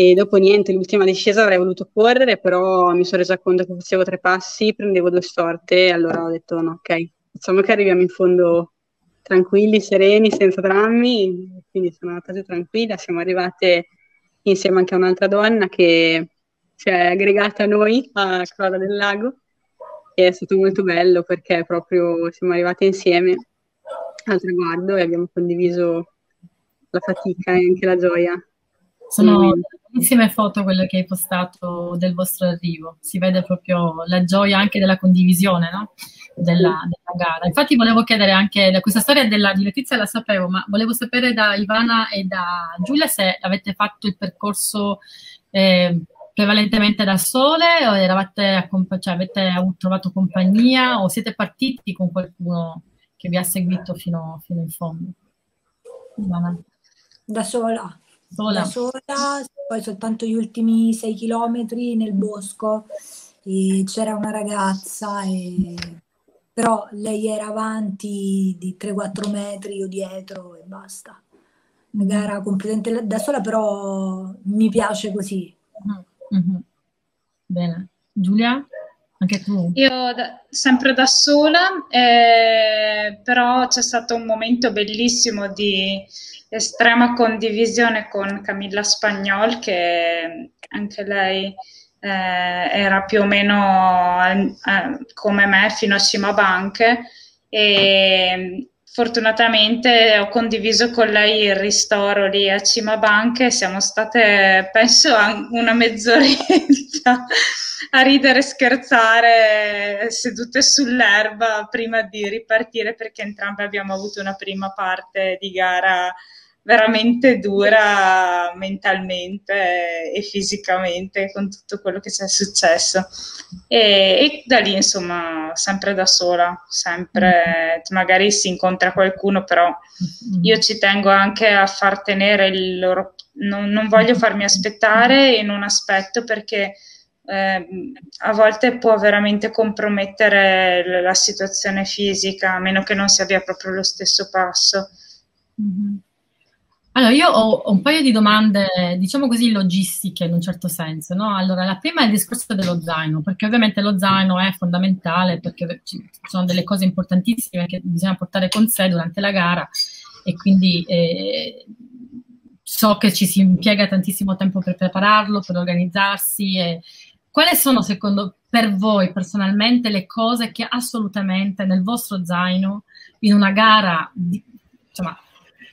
E dopo niente, l'ultima discesa avrei voluto correre, però mi sono resa conto che facevo tre passi, prendevo due storte, e allora ho detto no, ok, facciamo che arriviamo in fondo tranquilli, sereni, senza drammi, quindi sono andata giù tranquilla, siamo arrivate insieme anche a un'altra donna che si è aggregata a noi, a Croda del Lago, e è stato molto bello perché proprio siamo arrivate insieme al traguardo e abbiamo condiviso la fatica e anche la gioia. Sono bellissime foto quelle che hai postato del vostro arrivo, si vede proprio la gioia anche della condivisione, no? della, della gara. Infatti volevo chiedere anche, questa storia della, di Letizia la sapevo, ma volevo sapere da Ivana e da Giulia se avete fatto il percorso eh, prevalentemente da sole o eravate, cioè, avete trovato compagnia o siete partiti con qualcuno che vi ha seguito fino, fino in fondo. Ivana? Da sola. Sola. Da sola, poi soltanto gli ultimi sei chilometri nel bosco, e c'era una ragazza, e... però lei era avanti di tre quattro metri, io dietro e basta. Una gara completamente da sola, però mi piace così. Mm-hmm. Bene. Giulia? Anche tu? Io da, sempre da sola, eh, però c'è stato un momento bellissimo di estrema condivisione con Camilla Spagnol, che anche lei eh, era più o meno eh, come me fino a Cimabanche, e fortunatamente ho condiviso con lei il ristoro lì a Cimabanche. Siamo state penso una mezz'oretta a ridere e scherzare sedute sull'erba prima di ripartire, perché entrambe abbiamo avuto una prima parte di gara veramente dura mentalmente e fisicamente con tutto quello che ci è successo, e, e da lì insomma sempre da sola, sempre mm-hmm. magari si incontra qualcuno, però mm-hmm. io ci tengo anche a far tenere il loro, non, non voglio farmi aspettare e non aspetto, perché Eh, a volte può veramente compromettere la situazione fisica, a meno che non si abbia proprio lo stesso passo. Mm-hmm. Allora, io ho, ho un paio di domande, diciamo così, logistiche in un certo senso, no? Allora, la prima è il discorso dello zaino, perché ovviamente lo zaino è fondamentale, perché ci sono delle cose importantissime che bisogna portare con sé durante la gara, e quindi... Eh, so che ci si impiega tantissimo tempo per prepararlo, per organizzarsi. E quali sono, secondo per voi personalmente, le cose che assolutamente nel vostro zaino, in una gara di, insomma,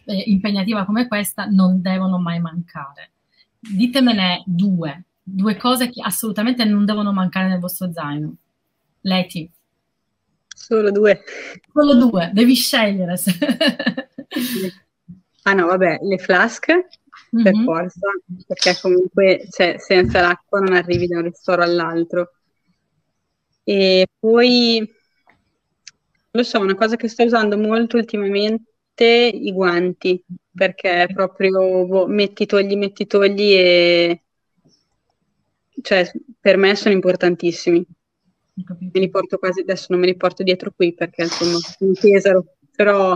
eh, impegnativa come questa, non devono mai mancare? Ditemene due, due cose che assolutamente non devono mancare nel vostro zaino. Leti? Solo due. Solo due, devi scegliere. Ah no, vabbè, le flask, mm-hmm. per forza, perché comunque cioè, senza l'acqua non arrivi da un ristoro all'altro. E poi lo so, una cosa che sto usando molto ultimamente, i guanti, perché proprio boh, metti togli, metti togli e cioè per me sono importantissimi. Me li porto quasi, adesso non me li porto dietro qui perché insomma sono tesero, però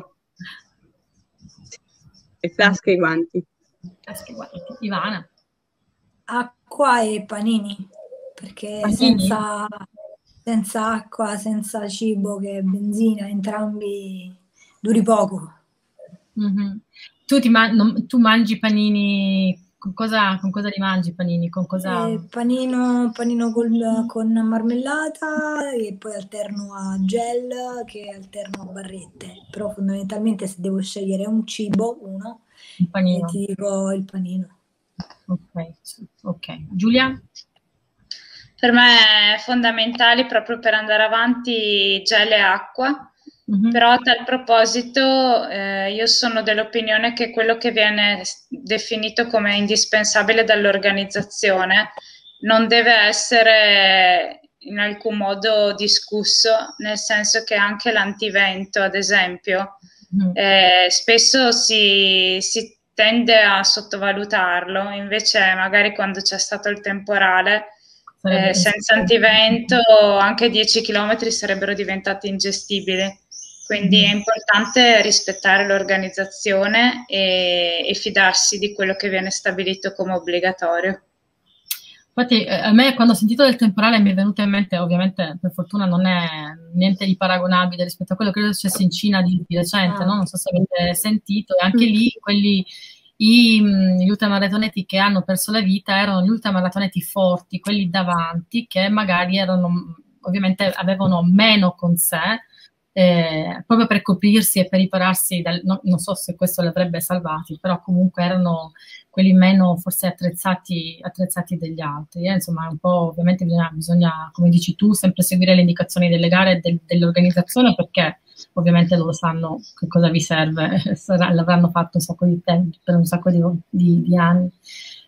le flasche e i guanti. Flasche e guanti. Ivana? Acqua e panini, perché panini? Senza, senza acqua, senza cibo che benzina, entrambi duri poco. Mm-hmm. Tu, ti man- non, tu mangi panini... Con cosa, con cosa li mangi panini? Con cosa... eh, panino panino col, con marmellata e poi alterno a gel, che alterno a barrette, però fondamentalmente se devo scegliere un cibo, uno, il panino. Ti dico il panino. Ok, okay. Giulia? Per me è fondamentale proprio per andare avanti gel e acqua. Mm-hmm. Però a tal proposito eh, io sono dell'opinione che quello che viene definito come indispensabile dall'organizzazione non deve essere in alcun modo discusso, nel senso che anche l'antivento, ad esempio, mm-hmm. eh, spesso si, si tende a sottovalutarlo, invece magari quando c'è stato il temporale eh, senza antivento anche dieci chilometri sarebbero diventati ingestibili. Quindi è importante rispettare l'organizzazione e, e fidarsi di quello che viene stabilito come obbligatorio. Infatti eh, a me quando ho sentito del temporale mi è venuto in mente, ovviamente per fortuna non è niente di paragonabile rispetto a quello che è successo in Cina di, di recente, ah. no? Non so se avete sentito, e anche lì quelli, i, gli ultramaratoneti che hanno perso la vita erano gli ultramaratoneti forti, quelli davanti, che magari erano, ovviamente avevano meno con sé, Eh, proprio per coprirsi e per ripararsi dal, no, non so se questo li avrebbe salvati, però comunque erano quelli meno forse attrezzati, attrezzati degli altri, eh? Insomma un po' ovviamente bisogna, bisogna, come dici tu, sempre seguire le indicazioni delle gare e del, dell'organizzazione, perché ovviamente loro sanno che cosa vi serve, sarà, l'avranno fatto un sacco di tempo, per un sacco di, di, di anni.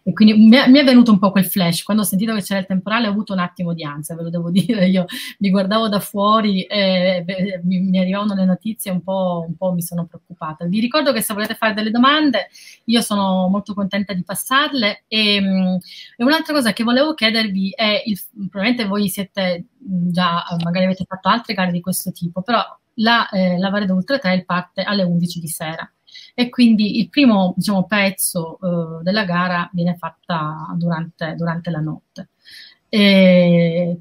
E quindi mi è, mi è venuto un po' quel flash, quando ho sentito che c'era il temporale ho avuto un attimo di ansia, ve lo devo dire, io mi guardavo da fuori e beh, mi, mi arrivavano le notizie, un po', un po' mi sono preoccupata. Vi ricordo che se volete fare delle domande, io sono molto contenta di passarle, e, e un'altra cosa che volevo chiedervi è, il, probabilmente voi siete già, magari avete fatto altre gare di questo tipo, però la eh, Lavaredo Ultra Trail parte alle undici di sera. E quindi il primo, diciamo, pezzo eh, della gara viene fatta durante, durante la notte. E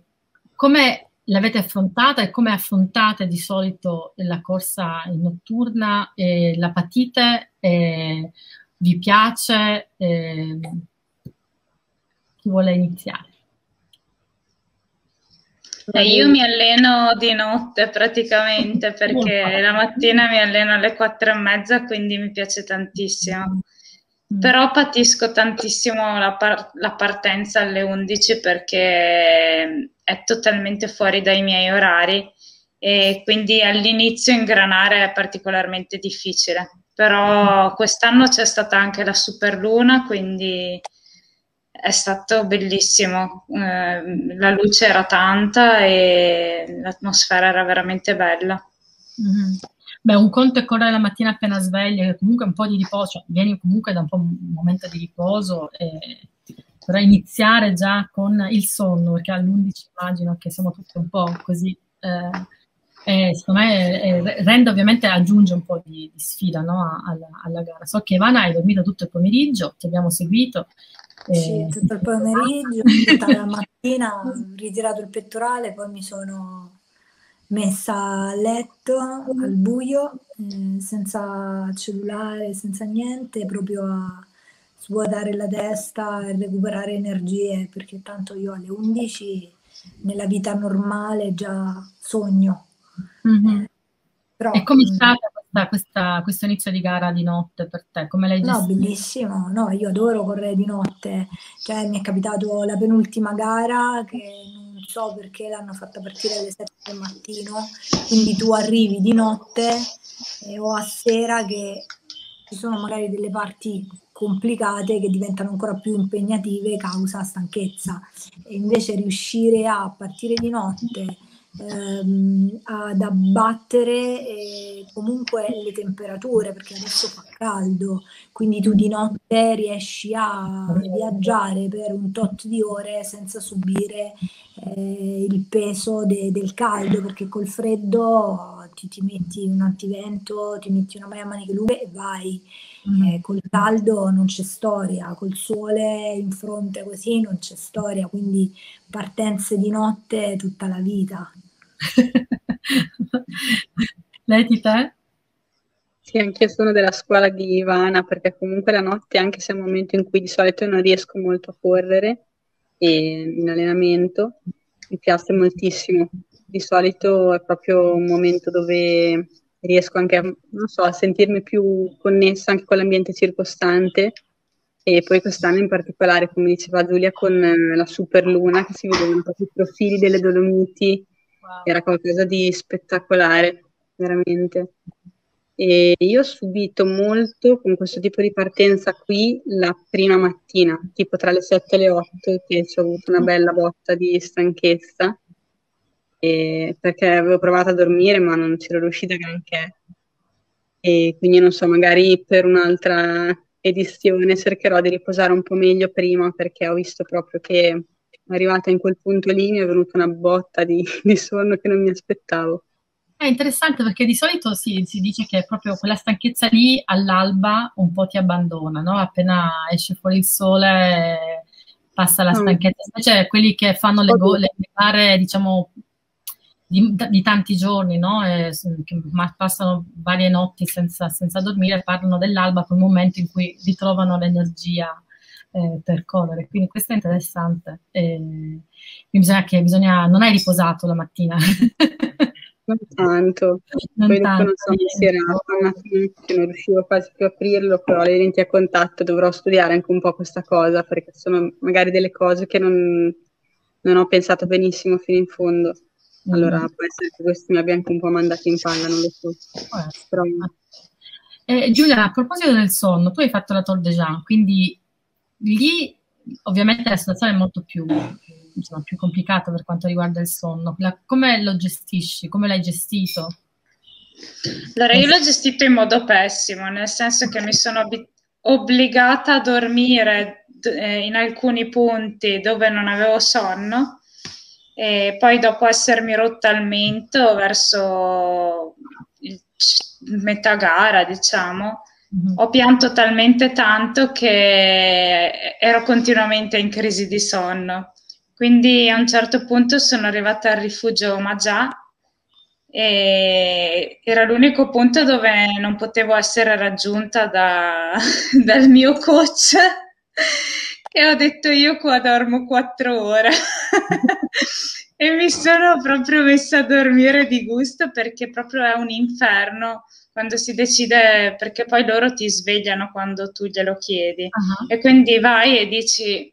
come l'avete affrontata e come affrontate di solito la corsa notturna? E la patite? E vi piace? E chi vuole iniziare? Eh, io mi alleno di notte praticamente, perché la mattina mi alleno alle quattro e mezza, quindi mi piace tantissimo. Però patisco tantissimo la, par- la partenza alle undici, perché è totalmente fuori dai miei orari e quindi all'inizio ingranare è particolarmente difficile. Però quest'anno c'è stata anche la superluna, quindi... è stato bellissimo, eh, la luce era tanta e l'atmosfera era veramente bella. Mm-hmm. Beh, un conto è correre la mattina appena sveglia, che comunque un po' di riposo, cioè, vieni comunque da un po' un momento di riposo, e però iniziare già con il sonno, perché all'undici immagino che siamo tutti un po' così, eh, e secondo me eh, rende ovviamente, aggiunge un po' di, di sfida, no, alla, alla gara. So che Ivana hai dormito tutto il pomeriggio, ti abbiamo seguito. Sì, tutto il pomeriggio, tutta la mattina, ho ritirato il pettorale, poi mi sono messa a letto al buio, eh, senza cellulare, senza niente, proprio a svuotare la testa e recuperare energie, perché tanto io alle undici nella vita normale già sogno. Mm-hmm. Eh, però, e come è stata Da questa, questo inizio di gara di notte per te? Come l'hai gestita? No, bellissimo, no, io adoro correre di notte, cioè mi è capitato la penultima gara che non so perché l'hanno fatta partire alle sette del mattino, quindi tu arrivi di notte eh, o a sera che ci sono magari delle parti complicate che diventano ancora più impegnative causa stanchezza, e invece riuscire a partire di notte, ehm, ad abbattere eh, comunque le temperature, perché adesso fa caldo, quindi tu di notte riesci a viaggiare per un tot di ore senza subire eh, il peso de del caldo, perché col freddo Ti, ti metti un antivento, ti metti una maglia a maniche lunghe e vai. Mm. Eh, col caldo non c'è storia, col sole in fronte così non c'è storia, quindi partenze di notte tutta la vita. Lei ti fa? Sì, anch'io sono della scuola di Ivana, perché comunque la notte, anche se è un momento in cui di solito non riesco molto a correre e in allenamento, mi piace moltissimo. Di solito è proprio un momento dove riesco anche a, non so, a sentirmi più connessa anche con l'ambiente circostante, e poi quest'anno in particolare, come diceva Giulia, con la super luna che si vedeva un po' i profili delle Dolomiti, wow. Era qualcosa di spettacolare, veramente. E io ho subito molto con questo tipo di partenza qui la prima mattina, tipo tra le sette e le otto, che ho avuto una bella botta di stanchezza. Eh, perché avevo provato a dormire ma non c'ero riuscita granché, e quindi non so, magari per un'altra edizione cercherò di riposare un po' meglio prima, perché ho visto proprio che arrivata in quel punto lì mi è venuta una botta di, di sonno che non mi aspettavo. È interessante, perché di solito si, si dice che proprio quella stanchezza lì all'alba un po' ti abbandona, no? Appena esce fuori il sole passa la stanchezza, invece quelli che fanno le, go, le gare, diciamo, Di, di tanti giorni, no? eh, che passano varie notti senza, senza dormire, parlano dell'alba come un momento in cui ritrovano l'energia eh, per correre, quindi questo è interessante. Eh, bisogna che bisogna, non hai riposato la mattina? Non tanto, non poi tanto, non so, serata, non riuscivo quasi più a aprirlo, però le lenti a contatto dovrò studiare anche un po' questa cosa, perché sono magari delle cose che non, non ho pensato benissimo fino in fondo. Allora, può essere che questi mi abbiano anche un po' mandato in palla, non lo so. Però... Eh, Giulia, a proposito del sonno, tu hai fatto la Tor des Géants, quindi lì ovviamente la situazione è molto più, diciamo, più complicata per quanto riguarda il sonno. La, come lo gestisci? Come l'hai gestito? Allora, io l'ho gestito in modo pessimo, nel senso che mi sono obbligata a dormire eh, in alcuni punti dove non avevo sonno. E poi, dopo essermi rotta il mento verso il metà gara, diciamo, mm-hmm. ho pianto talmente tanto che ero continuamente in crisi di sonno. Quindi a un certo punto sono arrivata al rifugio Magià, e era l'unico punto dove non potevo essere raggiunta da, dal mio coach. E ho detto, io qua dormo quattro ore e mi sono proprio messa a dormire di gusto, perché proprio è un inferno quando si decide, perché poi loro ti svegliano quando tu glielo chiedi. Uh-huh. E quindi vai e dici,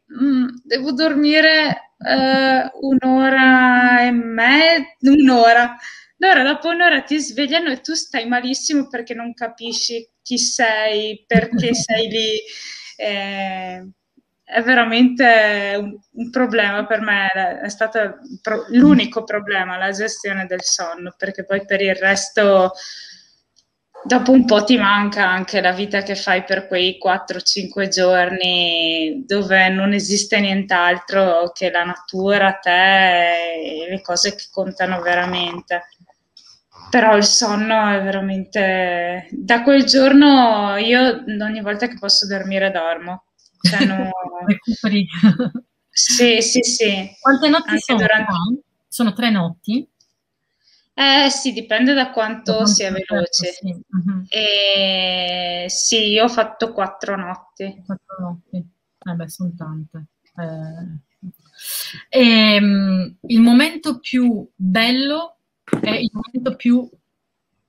devo dormire eh, un'ora e mezza, un'ora. Allora dopo un'ora ti svegliano e tu stai malissimo perché non capisci chi sei, perché sei lì. Eh, È veramente un, un problema per me, è stato pro, l'unico problema, la gestione del sonno, perché poi per il resto dopo un po' ti manca anche la vita che fai per quei quattro cinque giorni dove non esiste nient'altro che la natura, te e le cose che contano veramente. Però il sonno è veramente... Da quel giorno io ogni volta che posso dormire dormo. Cioè, no. Sì, sì, sì. Quante notti sono? Durante... Sono tre notti? Eh sì, dipende da quanto, da quanto sia veloce. Sì. Uh-huh. E... sì, io ho fatto quattro notti. Quattro notti, eh beh, sono tante. Eh... E, um, il momento più bello è il momento più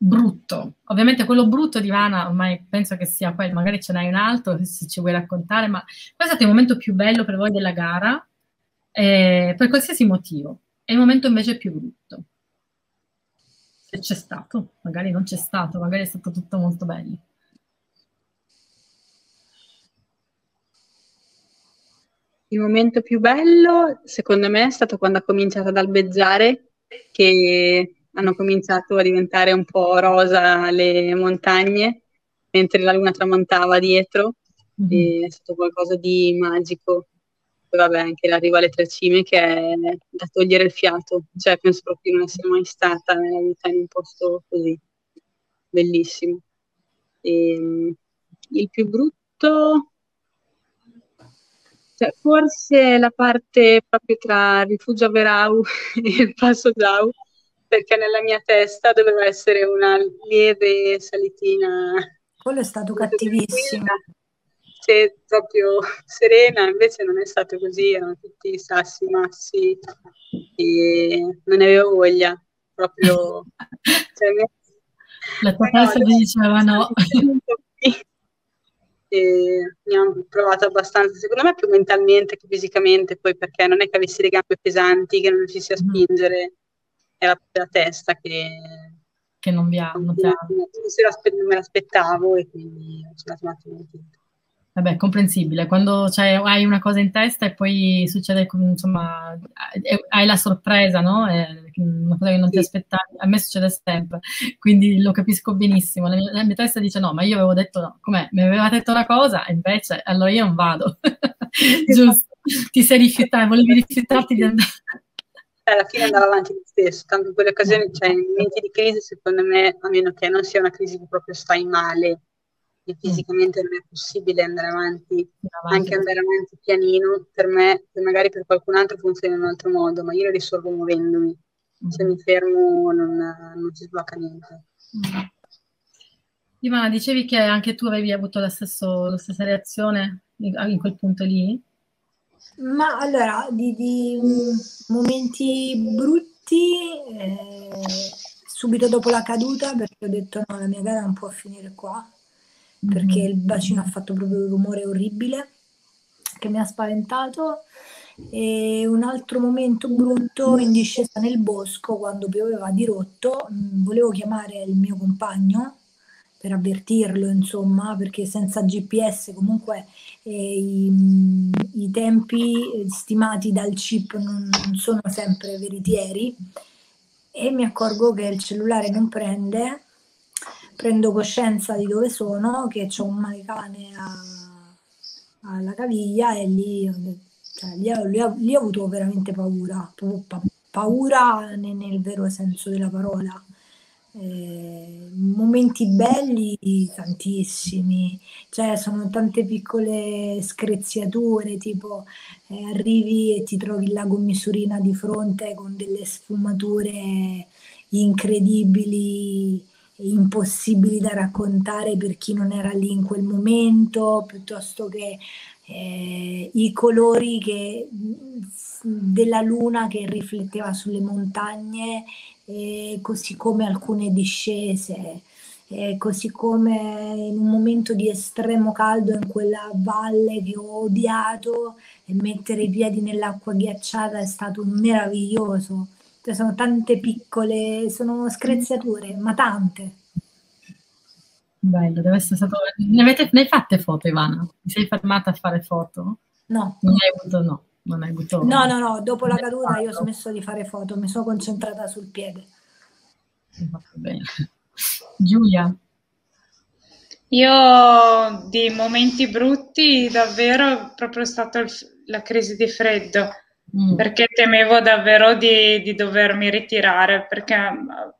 brutto. Ovviamente quello brutto di Ivana ormai penso che sia, poi magari ce n'hai un altro se ci vuoi raccontare, ma qual è stato il momento più bello per voi della gara, eh, per qualsiasi motivo, e il momento invece più brutto, se c'è stato, magari non c'è stato, magari è stato tutto molto bello. Il momento più bello, secondo me, è stato quando ha cominciato ad albeggiare, che hanno cominciato a diventare un po' rosa le montagne, mentre la luna tramontava dietro, mm-hmm. È stato qualcosa di magico. Poi vabbè, anche l'arrivo alle Tre Cime, che è da togliere il fiato, cioè penso proprio di non essere mai stata nella vita in un posto così bellissimo. E il più brutto... Cioè, forse la parte proprio tra Rifugio Averau e il Passo Giau, perché nella mia testa doveva essere una lieve salitina. Quello è stato cattivissimo. Cioè, proprio serena, invece non è stato così, erano tutti sassi, massi, e non ne avevo voglia, proprio... Cioè, la tua testa mi diceva no. E mi hanno provato abbastanza, secondo me più mentalmente che fisicamente, poi perché non è che avessi le gambe pesanti, che non riuscissi a spingere, era la testa che, che non vi ha notato. Non me l'aspettavo e quindi sono andata un attimo. Vabbè, comprensibile, quando cioè, hai una cosa in testa e poi succede, insomma, hai la sorpresa, no? È una cosa che non sì. ti aspettavi, a me succede sempre, quindi lo capisco benissimo. La mia, la mia testa dice no, ma io avevo detto no, com'è? Mi aveva detto una cosa e invece allora io non vado, giusto? Ti sei rifiutata, volevi rifiutarti di andare. Alla fine andava avanti lo stesso, tanto in quelle occasioni, cioè in momenti di crisi, secondo me, a meno che non sia una crisi che proprio stai male, e fisicamente non è possibile andare avanti, avanti anche andare avanti pianino per me, magari per qualcun altro funziona in un altro modo, ma io lo risolvo muovendomi, se mi fermo non, non si sblocca niente. Mm. Ivana, dicevi che anche tu avevi avuto la, stesso, la stessa reazione in quel punto lì? Ma allora, di, di momenti brutti eh, subito dopo la caduta, perché ho detto no, la mia gara non può finire qua, perché il bacino ha fatto proprio un rumore orribile che mi ha spaventato. E un altro momento brutto in discesa nel bosco, quando pioveva di rotto, volevo chiamare il mio compagno per avvertirlo, insomma, perché senza G P S comunque eh, i, i tempi stimati dal chip non, non sono sempre veritieri, e mi accorgo che il cellulare non prende. Prendo coscienza di dove sono, che ho un male cane alla caviglia, e lì, cioè, lì, ho, lì, ho, lì ho avuto veramente paura, pa- paura nel, nel vero senso della parola. Eh, momenti belli tantissimi, cioè sono tante piccole screziature, tipo eh, arrivi e ti trovi il lago Misurina di fronte con delle sfumature incredibili, impossibili da raccontare per chi non era lì in quel momento, piuttosto che eh, i colori che, della luna che rifletteva sulle montagne, eh, così come alcune discese, eh, così come in un momento di estremo caldo in quella valle che ho odiato, e mettere i piedi nell'acqua ghiacciata è stato meraviglioso. Cioè sono tante piccole, sono screziature, ma tante. Bello, deve essere stato... Ne, avete, ne hai fatte foto, Ivana? Ti sei fermata a fare foto? No. Non hai avuto, no. Non hai avuto... No, no, no, dopo la caduta io ho smesso di fare foto, mi sono concentrata sul piede. Bene. Giulia? Io di momenti brutti davvero è proprio stata la crisi di freddo. Mm. Perché temevo davvero di, di dovermi ritirare, perché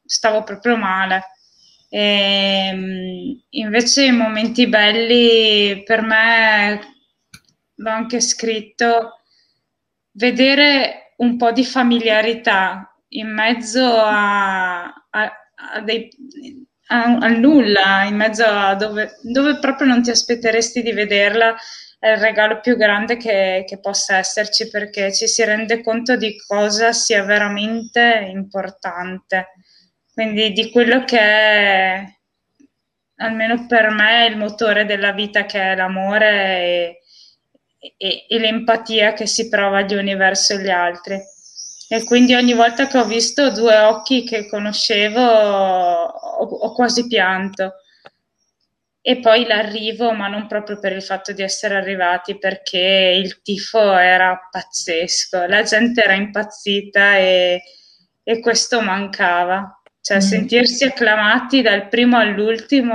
stavo proprio male. E invece i momenti belli per me, l'ho anche scritto, vedere un po' di familiarità in mezzo a, a, a, dei, a, a nulla, in mezzo a dove, dove proprio non ti aspetteresti di vederla. È il regalo più grande che, che possa esserci, perché ci si rende conto di cosa sia veramente importante, quindi di quello che è, almeno per me, il motore della vita, che è l'amore e, e, e l'empatia che si prova gli uni verso gli altri. E quindi ogni volta che ho visto due occhi che conoscevo ho, ho quasi pianto. e poi l'arrivo, ma non proprio per il fatto di essere arrivati, perché il tifo era pazzesco, la gente era impazzita e, e questo mancava, cioè mm. sentirsi acclamati dal primo all'ultimo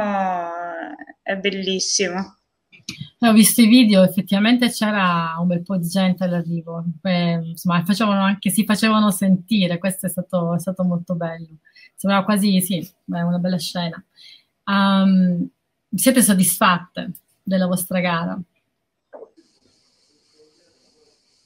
è bellissimo. Ho visto i video, effettivamente c'era un bel po' di gente all'arrivo, insomma facevano anche, si facevano sentire, questo è stato, è stato molto bello, sembrava quasi, sì, beh, una bella scena. Um, Siete soddisfatte della vostra gara?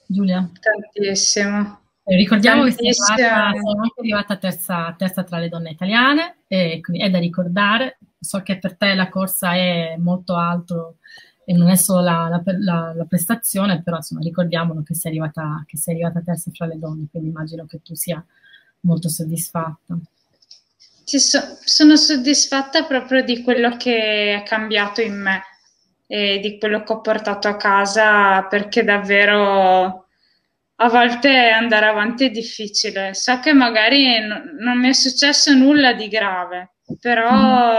Giulia? Tantissimo. Ricordiamo Tantissimo. che arrivata, sono anche arrivata terza, terza tra le donne italiane, e quindi è da ricordare. So che per te la corsa è molto altro e non è solo la, la, la, la prestazione, però insomma ricordiamolo che sei arrivata, che sei arrivata terza tra le donne, quindi immagino che tu sia molto soddisfatta. Sono soddisfatta proprio di quello che è cambiato in me e di quello che ho portato a casa, perché davvero a volte andare avanti è difficile. So che magari non mi è successo nulla di grave, però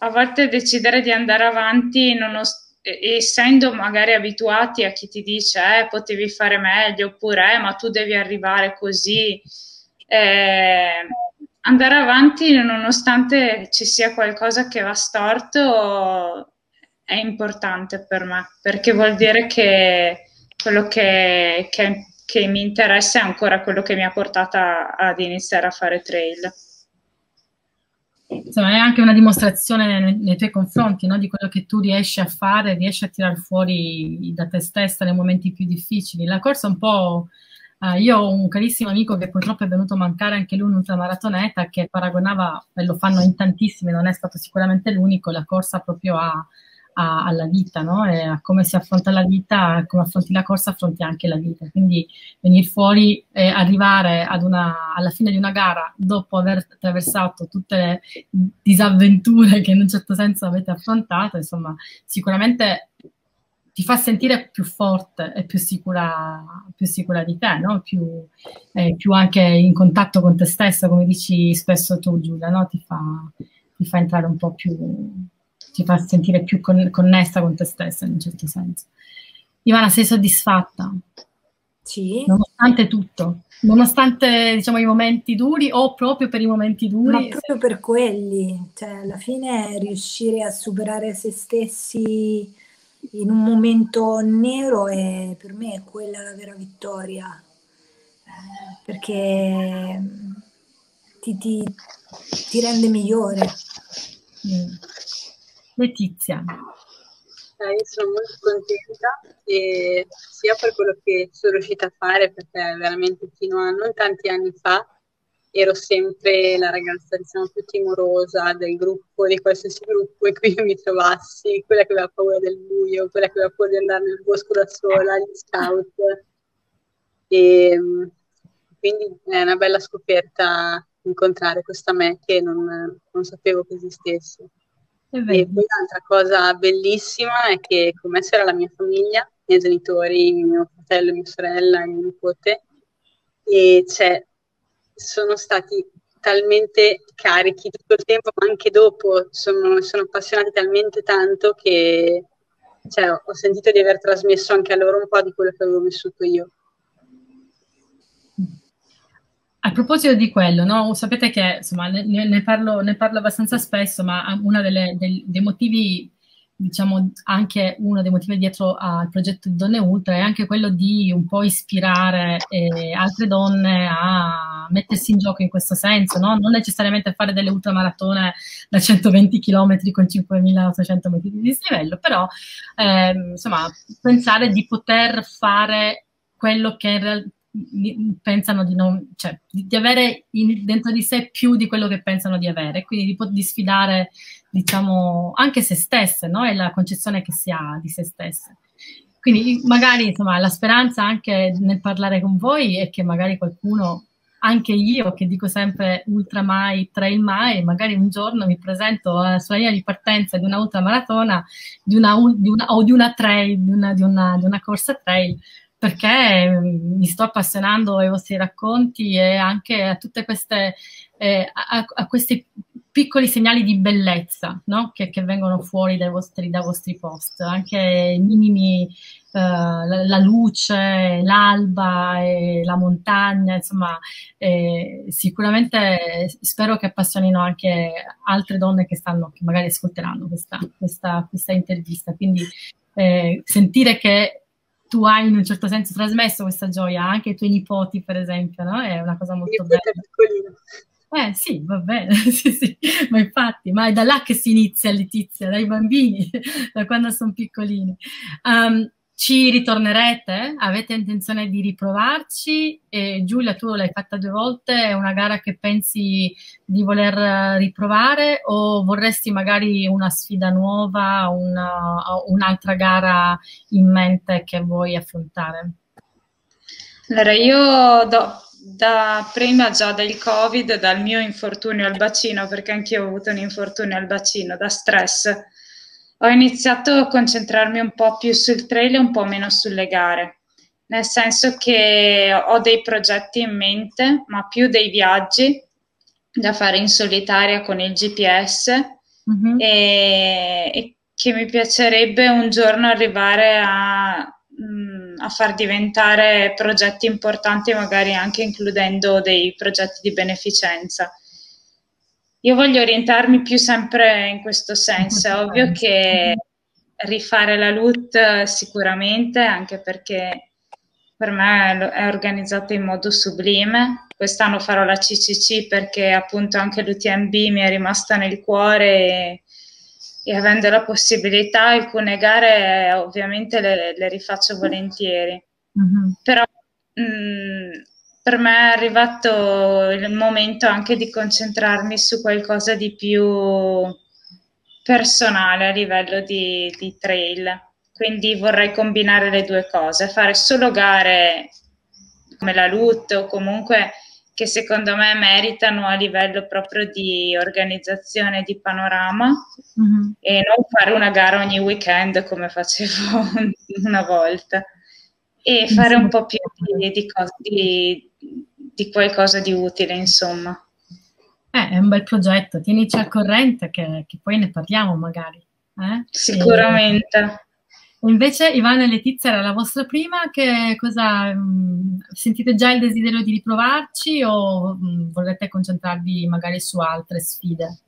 a volte decidere di andare avanti, non ho, essendo magari abituati a chi ti dice eh, potevi fare meglio, oppure eh, ma tu devi arrivare così, eh, andare avanti nonostante ci sia qualcosa che va storto è importante per me, perché vuol dire che quello che, che, che mi interessa è ancora quello che mi ha portata ad iniziare a fare trail. Insomma, è anche una dimostrazione nei, nei tuoi confronti, no? Di quello che tu riesci a fare, riesci a tirar fuori da te stessa nei momenti più difficili. La corsa è un po'... Uh, io ho un carissimo amico che purtroppo è venuto a mancare anche lui, un ultramaratoneta, che paragonava, e lo fanno in tantissimi, non è stato sicuramente l'unico, la corsa proprio a, a, alla vita, no? E a come si affronta la vita, come affronti la corsa, affronti anche la vita. Quindi venire fuori e arrivare ad una, alla fine di una gara, dopo aver attraversato tutte le disavventure che in un certo senso avete affrontato, insomma, sicuramente... ti fa sentire più forte e più sicura, più sicura di te, no? Più, eh, più anche in contatto con te stessa, come dici spesso tu, Giulia, no? Ti fa, ti fa entrare un po' più, ti fa sentire più con, connessa con te stessa in un certo senso. Ivana, sei soddisfatta? Sì. Nonostante tutto, nonostante diciamo i momenti duri, o proprio per i momenti duri? Ma proprio per quelli, cioè alla fine riuscire a superare se stessi in un momento nero, e per me è quella la vera vittoria, eh, perché ti, ti, ti rende migliore. Mm. Letizia? Eh, io sono molto contenta, e sia per quello che sono riuscita a fare, perché veramente fino a non tanti anni fa ero sempre la ragazza, diciamo, più timorosa del gruppo, di qualsiasi gruppo, e quindi mi trovassi quella che aveva paura del buio, quella che aveva paura di andare nel bosco da sola, gli scout. E quindi è una bella scoperta incontrare questa me che non, non sapevo che esistesse. E poi un'altra cosa bellissima è che con me c'era la mia famiglia, i miei genitori, mio fratello, mia sorella, mio nipote, e c'è sono stati talmente carichi tutto il tempo, ma anche dopo sono, sono appassionati talmente tanto che cioè, ho sentito di aver trasmesso anche a loro un po' di quello che avevo vissuto io. A proposito di quello, no? Sapete che insomma, ne, ne, parlo, ne parlo abbastanza spesso, ma uno dei, dei motivi, diciamo anche uno dei motivi dietro al progetto di Donne Ultra è anche quello di un po' ispirare eh, altre donne a mettersi in gioco in questo senso, no? Non necessariamente fare delle ultramaratone da centoventi chilometri con cinquemilaottocento metri di dislivello, però ehm, insomma pensare di poter fare quello che in realtà pensano di non, cioè di, di avere in, dentro di sé più di quello che pensano di avere, quindi di, di sfidare diciamo anche se stesse, no? E la concezione che si ha di se stesse. Quindi magari insomma la speranza anche nel parlare con voi è che magari qualcuno, anche io che dico sempre ultra mai, trail mai, magari un giorno mi presento sulla linea di partenza di una ultramaratona di una, di una, o di una trail, di una, di, una, di una corsa trail, perché mi sto appassionando ai vostri racconti e anche a tutte queste, eh, a, a questi piccoli segnali di bellezza, no? che, che vengono fuori dai vostri, dai vostri post, anche minimi, eh, la, la luce, l'alba, e la montagna, insomma, eh, sicuramente spero che appassionino anche altre donne che stanno, che magari ascolteranno questa, questa, questa intervista, quindi eh, sentire che tu hai in un certo senso trasmesso questa gioia anche ai tuoi nipoti, per esempio, no? È una cosa molto bella. Eh sì, va bene, sì, sì. Ma infatti, ma è da là che si inizia, Letizia, dai bambini, da quando sono piccolini. Um, ci ritornerete? Avete intenzione di riprovarci? E Giulia, tu l'hai fatta due volte, è una gara che pensi di voler riprovare o vorresti magari una sfida nuova, una, un'altra gara in mente che vuoi affrontare? Allora, io do... Da prima già del Covid, dal mio infortunio al bacino, perché anch'io ho avuto un infortunio al bacino da stress, ho iniziato a concentrarmi un po' più sul trail e un po' meno sulle gare, nel senso che ho dei progetti in mente, ma più dei viaggi da fare in solitaria con il G P S, mm-hmm. e, e che mi piacerebbe un giorno arrivare a... Mh, a far diventare progetti importanti, magari anche includendo dei progetti di beneficenza. Io voglio orientarmi più sempre in questo senso. È ovvio che rifare la L U T sicuramente, anche perché per me è organizzata in modo sublime. Quest'anno farò la C C C perché appunto anche l'U T M B mi è rimasta nel cuore e E avendo la possibilità, alcune gare ovviamente le, le rifaccio volentieri. Mm-hmm. Però mh, per me è arrivato il momento anche di concentrarmi su qualcosa di più personale a livello di, di trail. Quindi vorrei combinare le due cose, fare solo gare come la L U T o comunque... che secondo me meritano a livello proprio di organizzazione di panorama, mm-hmm. e non fare una gara ogni weekend come facevo una volta, e fare un po' più di, di, di, di qualcosa di utile, insomma. Eh, è un bel progetto, tienici al corrente che, che poi ne parliamo magari. Eh? Sicuramente. E... Invece Ivana e Letizia era la vostra prima, che cosa, mh, sentite già il desiderio di riprovarci o mh, volete concentrarvi magari su altre sfide?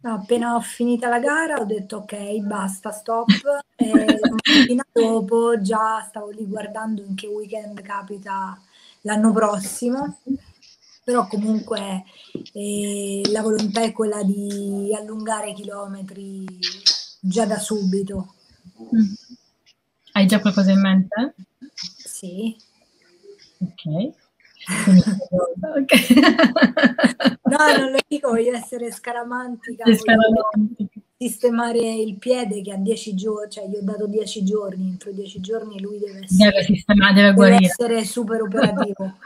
No, appena ho finita la gara ho detto ok, basta, stop, e mattina dopo già stavo lì guardando in che weekend capita l'anno prossimo, però comunque eh, la volontà è quella di allungare i chilometri già da subito. Mm. Hai già qualcosa in mente? Sì. Ok. No, non lo dico, voglio essere scaramantica. Scaramantica. Sistemare il piede che ha dieci giorni, cioè gli ho dato dieci giorni, entro dieci giorni lui deve essere, deve sistemare, deve guarire. Deve essere super operativo.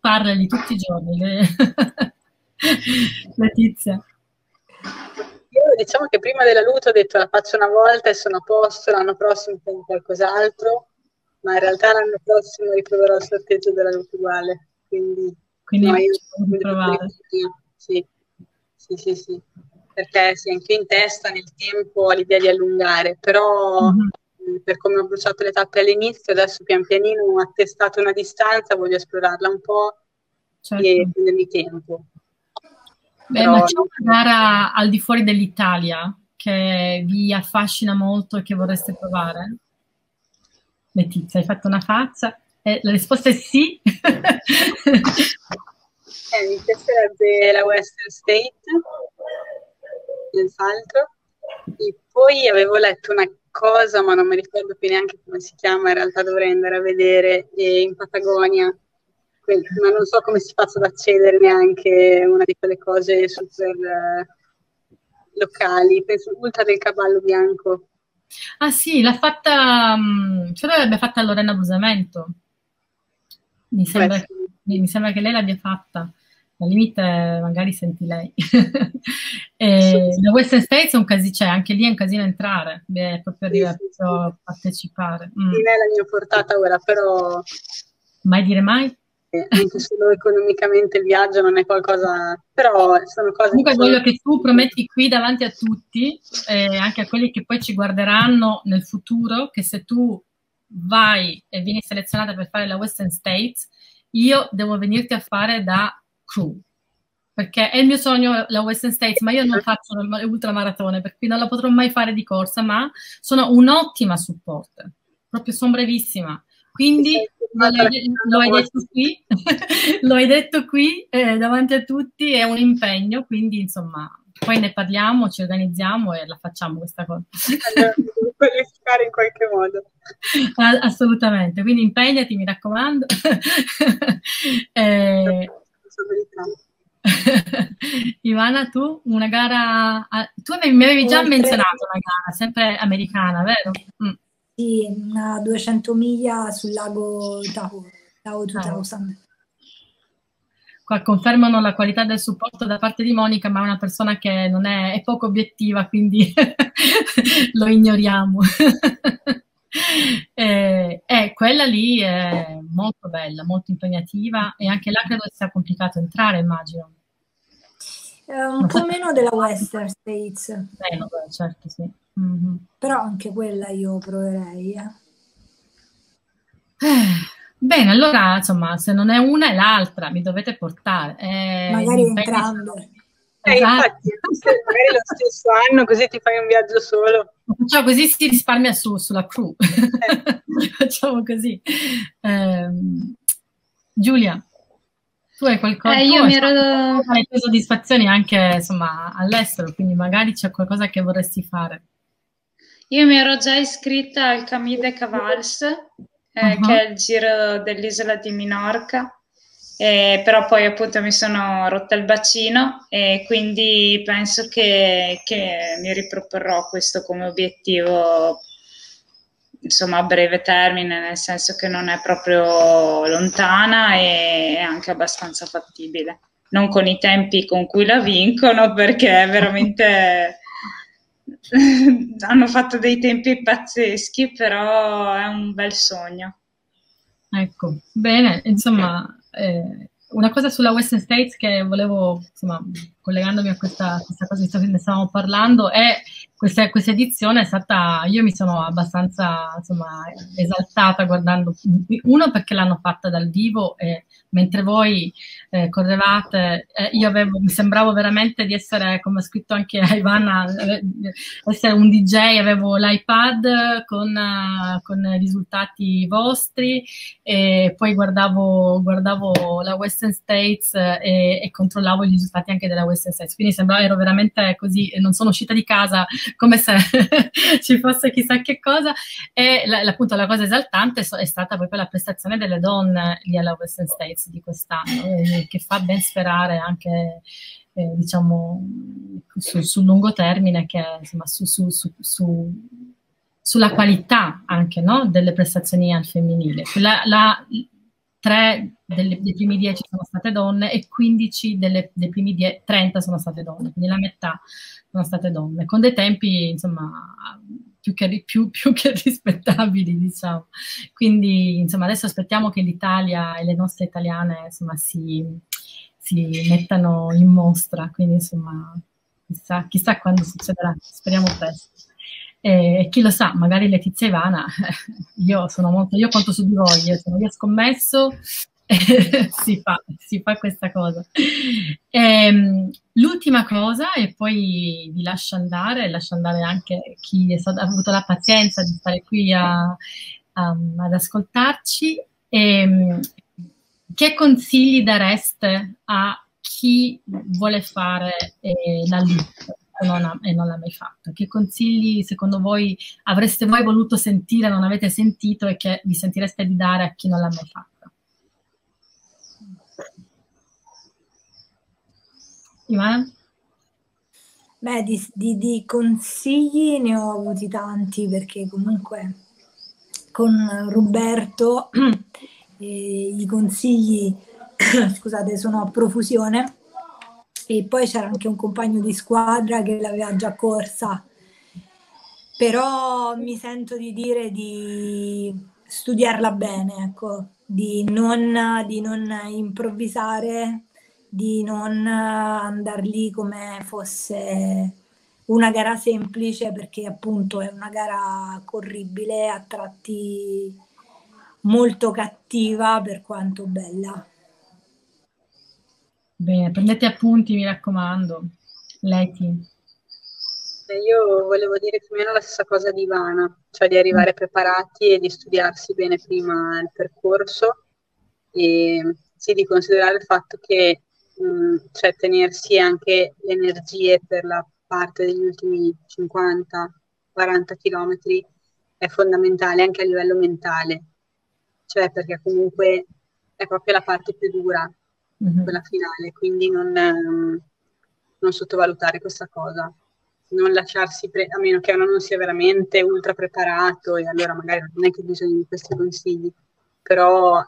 Parlagli tutti i giorni. Letizia. Io diciamo che prima della L U T ho detto la faccio una volta e sono a posto, l'anno prossimo con qualcos'altro, ma in realtà l'anno prossimo riproverò il sorteggio della L U T uguale, quindi, quindi no, io provare. Sì, sì, sì, sì, perché sì, anche io in testa nel tempo ho l'idea di allungare, però mm-hmm. per come ho bruciato le tappe all'inizio, adesso pian pianino ho attestato una distanza, voglio esplorarla un po', certo. E prendermi tempo. Beh, ma c'è una gara al di fuori dell'Italia che vi affascina molto e che vorreste provare? Letizia, hai fatto una faccia? Eh, la risposta è sì. Eh, mi piacerebbe la Western States, senz'altro. E poi avevo letto una cosa, ma non mi ricordo più neanche come si chiama, in realtà dovrei andare a vedere, eh, in Patagonia. Ma non so come si faccia ad accedere neanche una di quelle cose super eh, locali. Penso Ultra del Caballo Bianco. Ah sì, l'ha fatta, credo l'abbia fatta Lorena Busamento. Mi sembra, beh, sì. mi, mi sembra che lei l'abbia fatta. Al limite magari senti lei. E sì, sì. La Western States è un casino, cioè, anche lì è un casino entrare, è proprio sì, arrivare sì, sì. a partecipare. Mm. Non è la mia portata ora, però... Mai dire mai? che anche solo economicamente il viaggio non è qualcosa, però sono cose... Comunque che... voglio che tu prometti qui davanti a tutti, eh, anche a quelli che poi ci guarderanno nel futuro, che se tu vai e vieni selezionata per fare la Western States, io devo venirti a fare da crew, perché è il mio sogno la Western States, ma io non faccio l'ultramaratone, per cui non la potrò mai fare di corsa, ma sono un'ottima supporter, proprio sono brevissima. Quindi lo hai, lo hai detto qui, lo hai detto qui eh, davanti a tutti, è un impegno, quindi insomma, poi ne parliamo, ci organizziamo e la facciamo questa cosa. Allora, devo riescare in qualche modo. Assolutamente, quindi impegnati, mi raccomando. eh, Ivana, tu una gara, tu mi avevi già menzionato una gara, sempre americana, vero? Mm. Sì, una duecento miglia sul lago Tahoe, Tahoe duemila. Qua confermano la qualità del supporto da parte di Monica, ma è una persona che non è, è poco obiettiva, quindi lo ignoriamo. Eh, eh, quella lì è molto bella, molto impegnativa, e anche là credo sia complicato entrare, immagino. Eh, un po' meno della Western States. Meno, beh, certo, sì. Mm-hmm. Però anche quella io proverei. Eh. Eh, bene, allora, insomma, se non è una è l'altra, mi dovete portare. Eh, magari entrambe. Eh, esatto. Infatti, magari lo stesso anno, così ti fai un viaggio solo. Cioè, così si risparmia su, sulla crew. Eh. Facciamo così. Eh, Giulia, tu hai qualcosa? Eh, io mi ero... Hai tue soddisfazioni anche, insomma, all'estero, quindi magari c'è qualcosa che vorresti fare. Io mi ero già iscritta al Camí de Cavalls, eh, uh-huh. che è il giro dell'isola di Minorca. Eh, però poi appunto mi sono rotta il bacino e quindi penso che, che mi riproporrò questo come obiettivo, insomma, a breve termine, nel senso che non è proprio lontana e è anche abbastanza fattibile, non con i tempi con cui la vincono, perché veramente hanno fatto dei tempi pazzeschi, però è un bel sogno. Ecco, bene, insomma... Eh, una cosa sulla Western States che volevo, insomma, collegandomi a questa, questa cosa di cui ne stavamo parlando, è questa, questa edizione è stata, io mi sono abbastanza, insomma, esaltata guardando, uno perché l'hanno fatta dal vivo e mentre voi eh, correvate, eh, io avevo, mi sembravo veramente di essere, come ha scritto anche Ivana, essere un D J, avevo l'iPad con, con i risultati vostri e poi guardavo, guardavo la Western States e, e controllavo i risultati anche della Western States, quindi sembrava, ero veramente così, non sono uscita di casa come se ci fosse chissà che cosa, e la, appunto la cosa esaltante è stata proprio la prestazione delle donne lì alla Western States di quest'anno, eh, che fa ben sperare anche eh, diciamo sul su lungo termine, che insomma su, su, su, su, sulla qualità anche, no, delle prestazioni al femminile. La, la, tre delle, dei primi dieci sono state donne e quindici delle, dei primi die, trenta sono state donne, quindi la metà sono state donne, con dei tempi insomma più che, più, più che rispettabili, diciamo. Quindi insomma adesso aspettiamo che l'Italia e le nostre italiane insomma si, si mettano in mostra, quindi insomma chissà, chissà quando succederà, speriamo presto. E eh, chi lo sa, magari Letizia e Ivana, io sono molto, io conto su di voi, io sono io scommesso, eh, si fa, si fa questa cosa. Eh, l'ultima cosa, e poi vi lascio andare, lascio andare anche chi è stato, ha avuto la pazienza di stare qui a, a, ad ascoltarci, eh, che consigli dareste a chi vuole fare eh, la loop? Non ha, e non l'ha mai fatto. Che consigli secondo voi avreste mai voluto sentire, non avete sentito e che vi sentireste di dare a chi non l'ha mai fatto? Ivana? Beh, di, di, di consigli ne ho avuti tanti, perché comunque con Roberto eh, i consigli scusate, sono a profusione. E poi c'era anche un compagno di squadra che l'aveva già corsa, però mi sento di dire di studiarla bene, ecco, di non, di non improvvisare, di non andar lì come fosse una gara semplice, perché appunto è una gara corribile, a tratti molto cattiva per quanto bella. Bene, prendete appunti, mi raccomando. Leti. Io volevo dire più o meno la stessa cosa di Ivana, cioè di arrivare preparati e di studiarsi bene prima il percorso, e sì, di considerare il fatto che mh, cioè, tenersi anche le energie per la parte degli ultimi cinquanta quaranta chilometri è fondamentale anche a livello mentale, cioè perché comunque è proprio la parte più dura, mm-hmm. quella finale, quindi non, non sottovalutare questa cosa. Non lasciarsi, pre a meno che uno non sia veramente ultra preparato, e allora magari non è che bisogna di questi consigli, però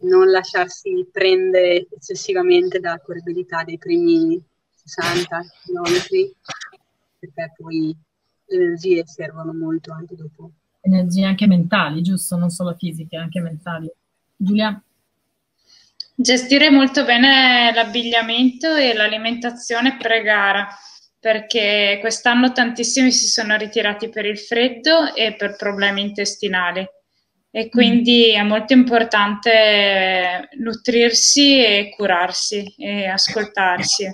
non lasciarsi prendere eccessivamente dalla corribilità dei primi sessanta chilometri, perché poi le energie servono molto anche dopo. Energie anche mentali, giusto? Non solo fisiche, anche mentali. Giulia? Gestire molto bene l'abbigliamento e l'alimentazione pre-gara, perché quest'anno tantissimi si sono ritirati per il freddo e per problemi intestinali, e quindi è molto importante nutrirsi e curarsi e ascoltarsi.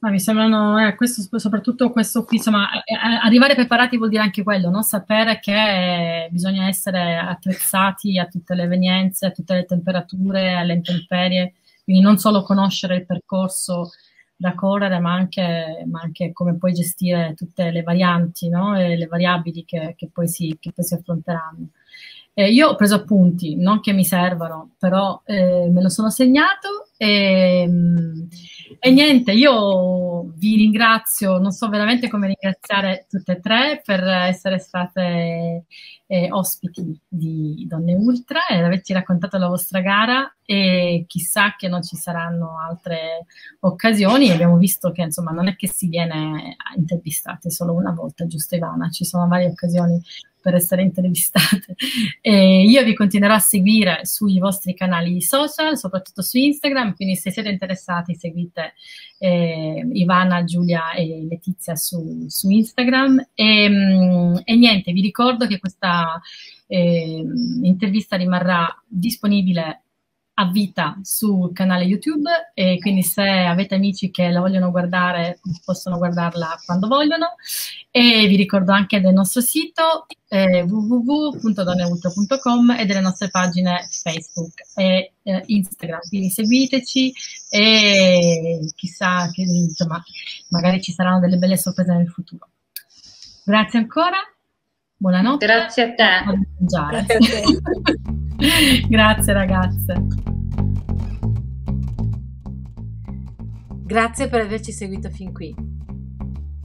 Ma mi sembrano, eh, questo, soprattutto questo qui, insomma, arrivare preparati vuol dire anche quello, no? Sapere che bisogna essere attrezzati a tutte le evenienze, a tutte le temperature, alle intemperie, quindi non solo conoscere il percorso da correre, ma anche, ma anche come puoi gestire tutte le varianti, no? E le variabili che, che, poi si, che poi si affronteranno. Eh, io ho preso appunti, non che mi servano, però eh, me lo sono segnato e, e niente, io vi ringrazio, non so veramente come ringraziare tutte e tre per essere state eh, ospiti di Donne Ultra e averci raccontato la vostra gara, e chissà che non ci saranno altre occasioni. Abbiamo visto che insomma non è che si viene intervistate solo una volta, giusto Ivana? Ci sono varie occasioni per essere intervistate. E io vi continuerò a seguire sui vostri canali social, soprattutto su Instagram, quindi se siete interessati seguite eh, Ivana, Giulia e Letizia su, su Instagram. E, mh, e niente, vi ricordo che questa eh, intervista rimarrà disponibile a vita sul canale YouTube, e quindi se avete amici che la vogliono guardare possono guardarla quando vogliono, e vi ricordo anche del nostro sito eh, www punto donneultra punto com e delle nostre pagine Facebook e eh, Instagram, quindi seguiteci e chissà che, insomma, magari ci saranno delle belle sorprese nel futuro. Grazie ancora, buonanotte. Grazie a te. Grazie a te. Grazie ragazze. Grazie per averci seguito fin qui.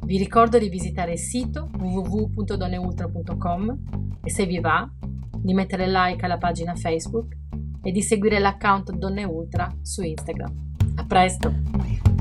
Vi ricordo di visitare il sito www punto donneultra punto com e se vi va di mettere like alla pagina Facebook e di seguire l'account Donne Ultra su Instagram. A presto!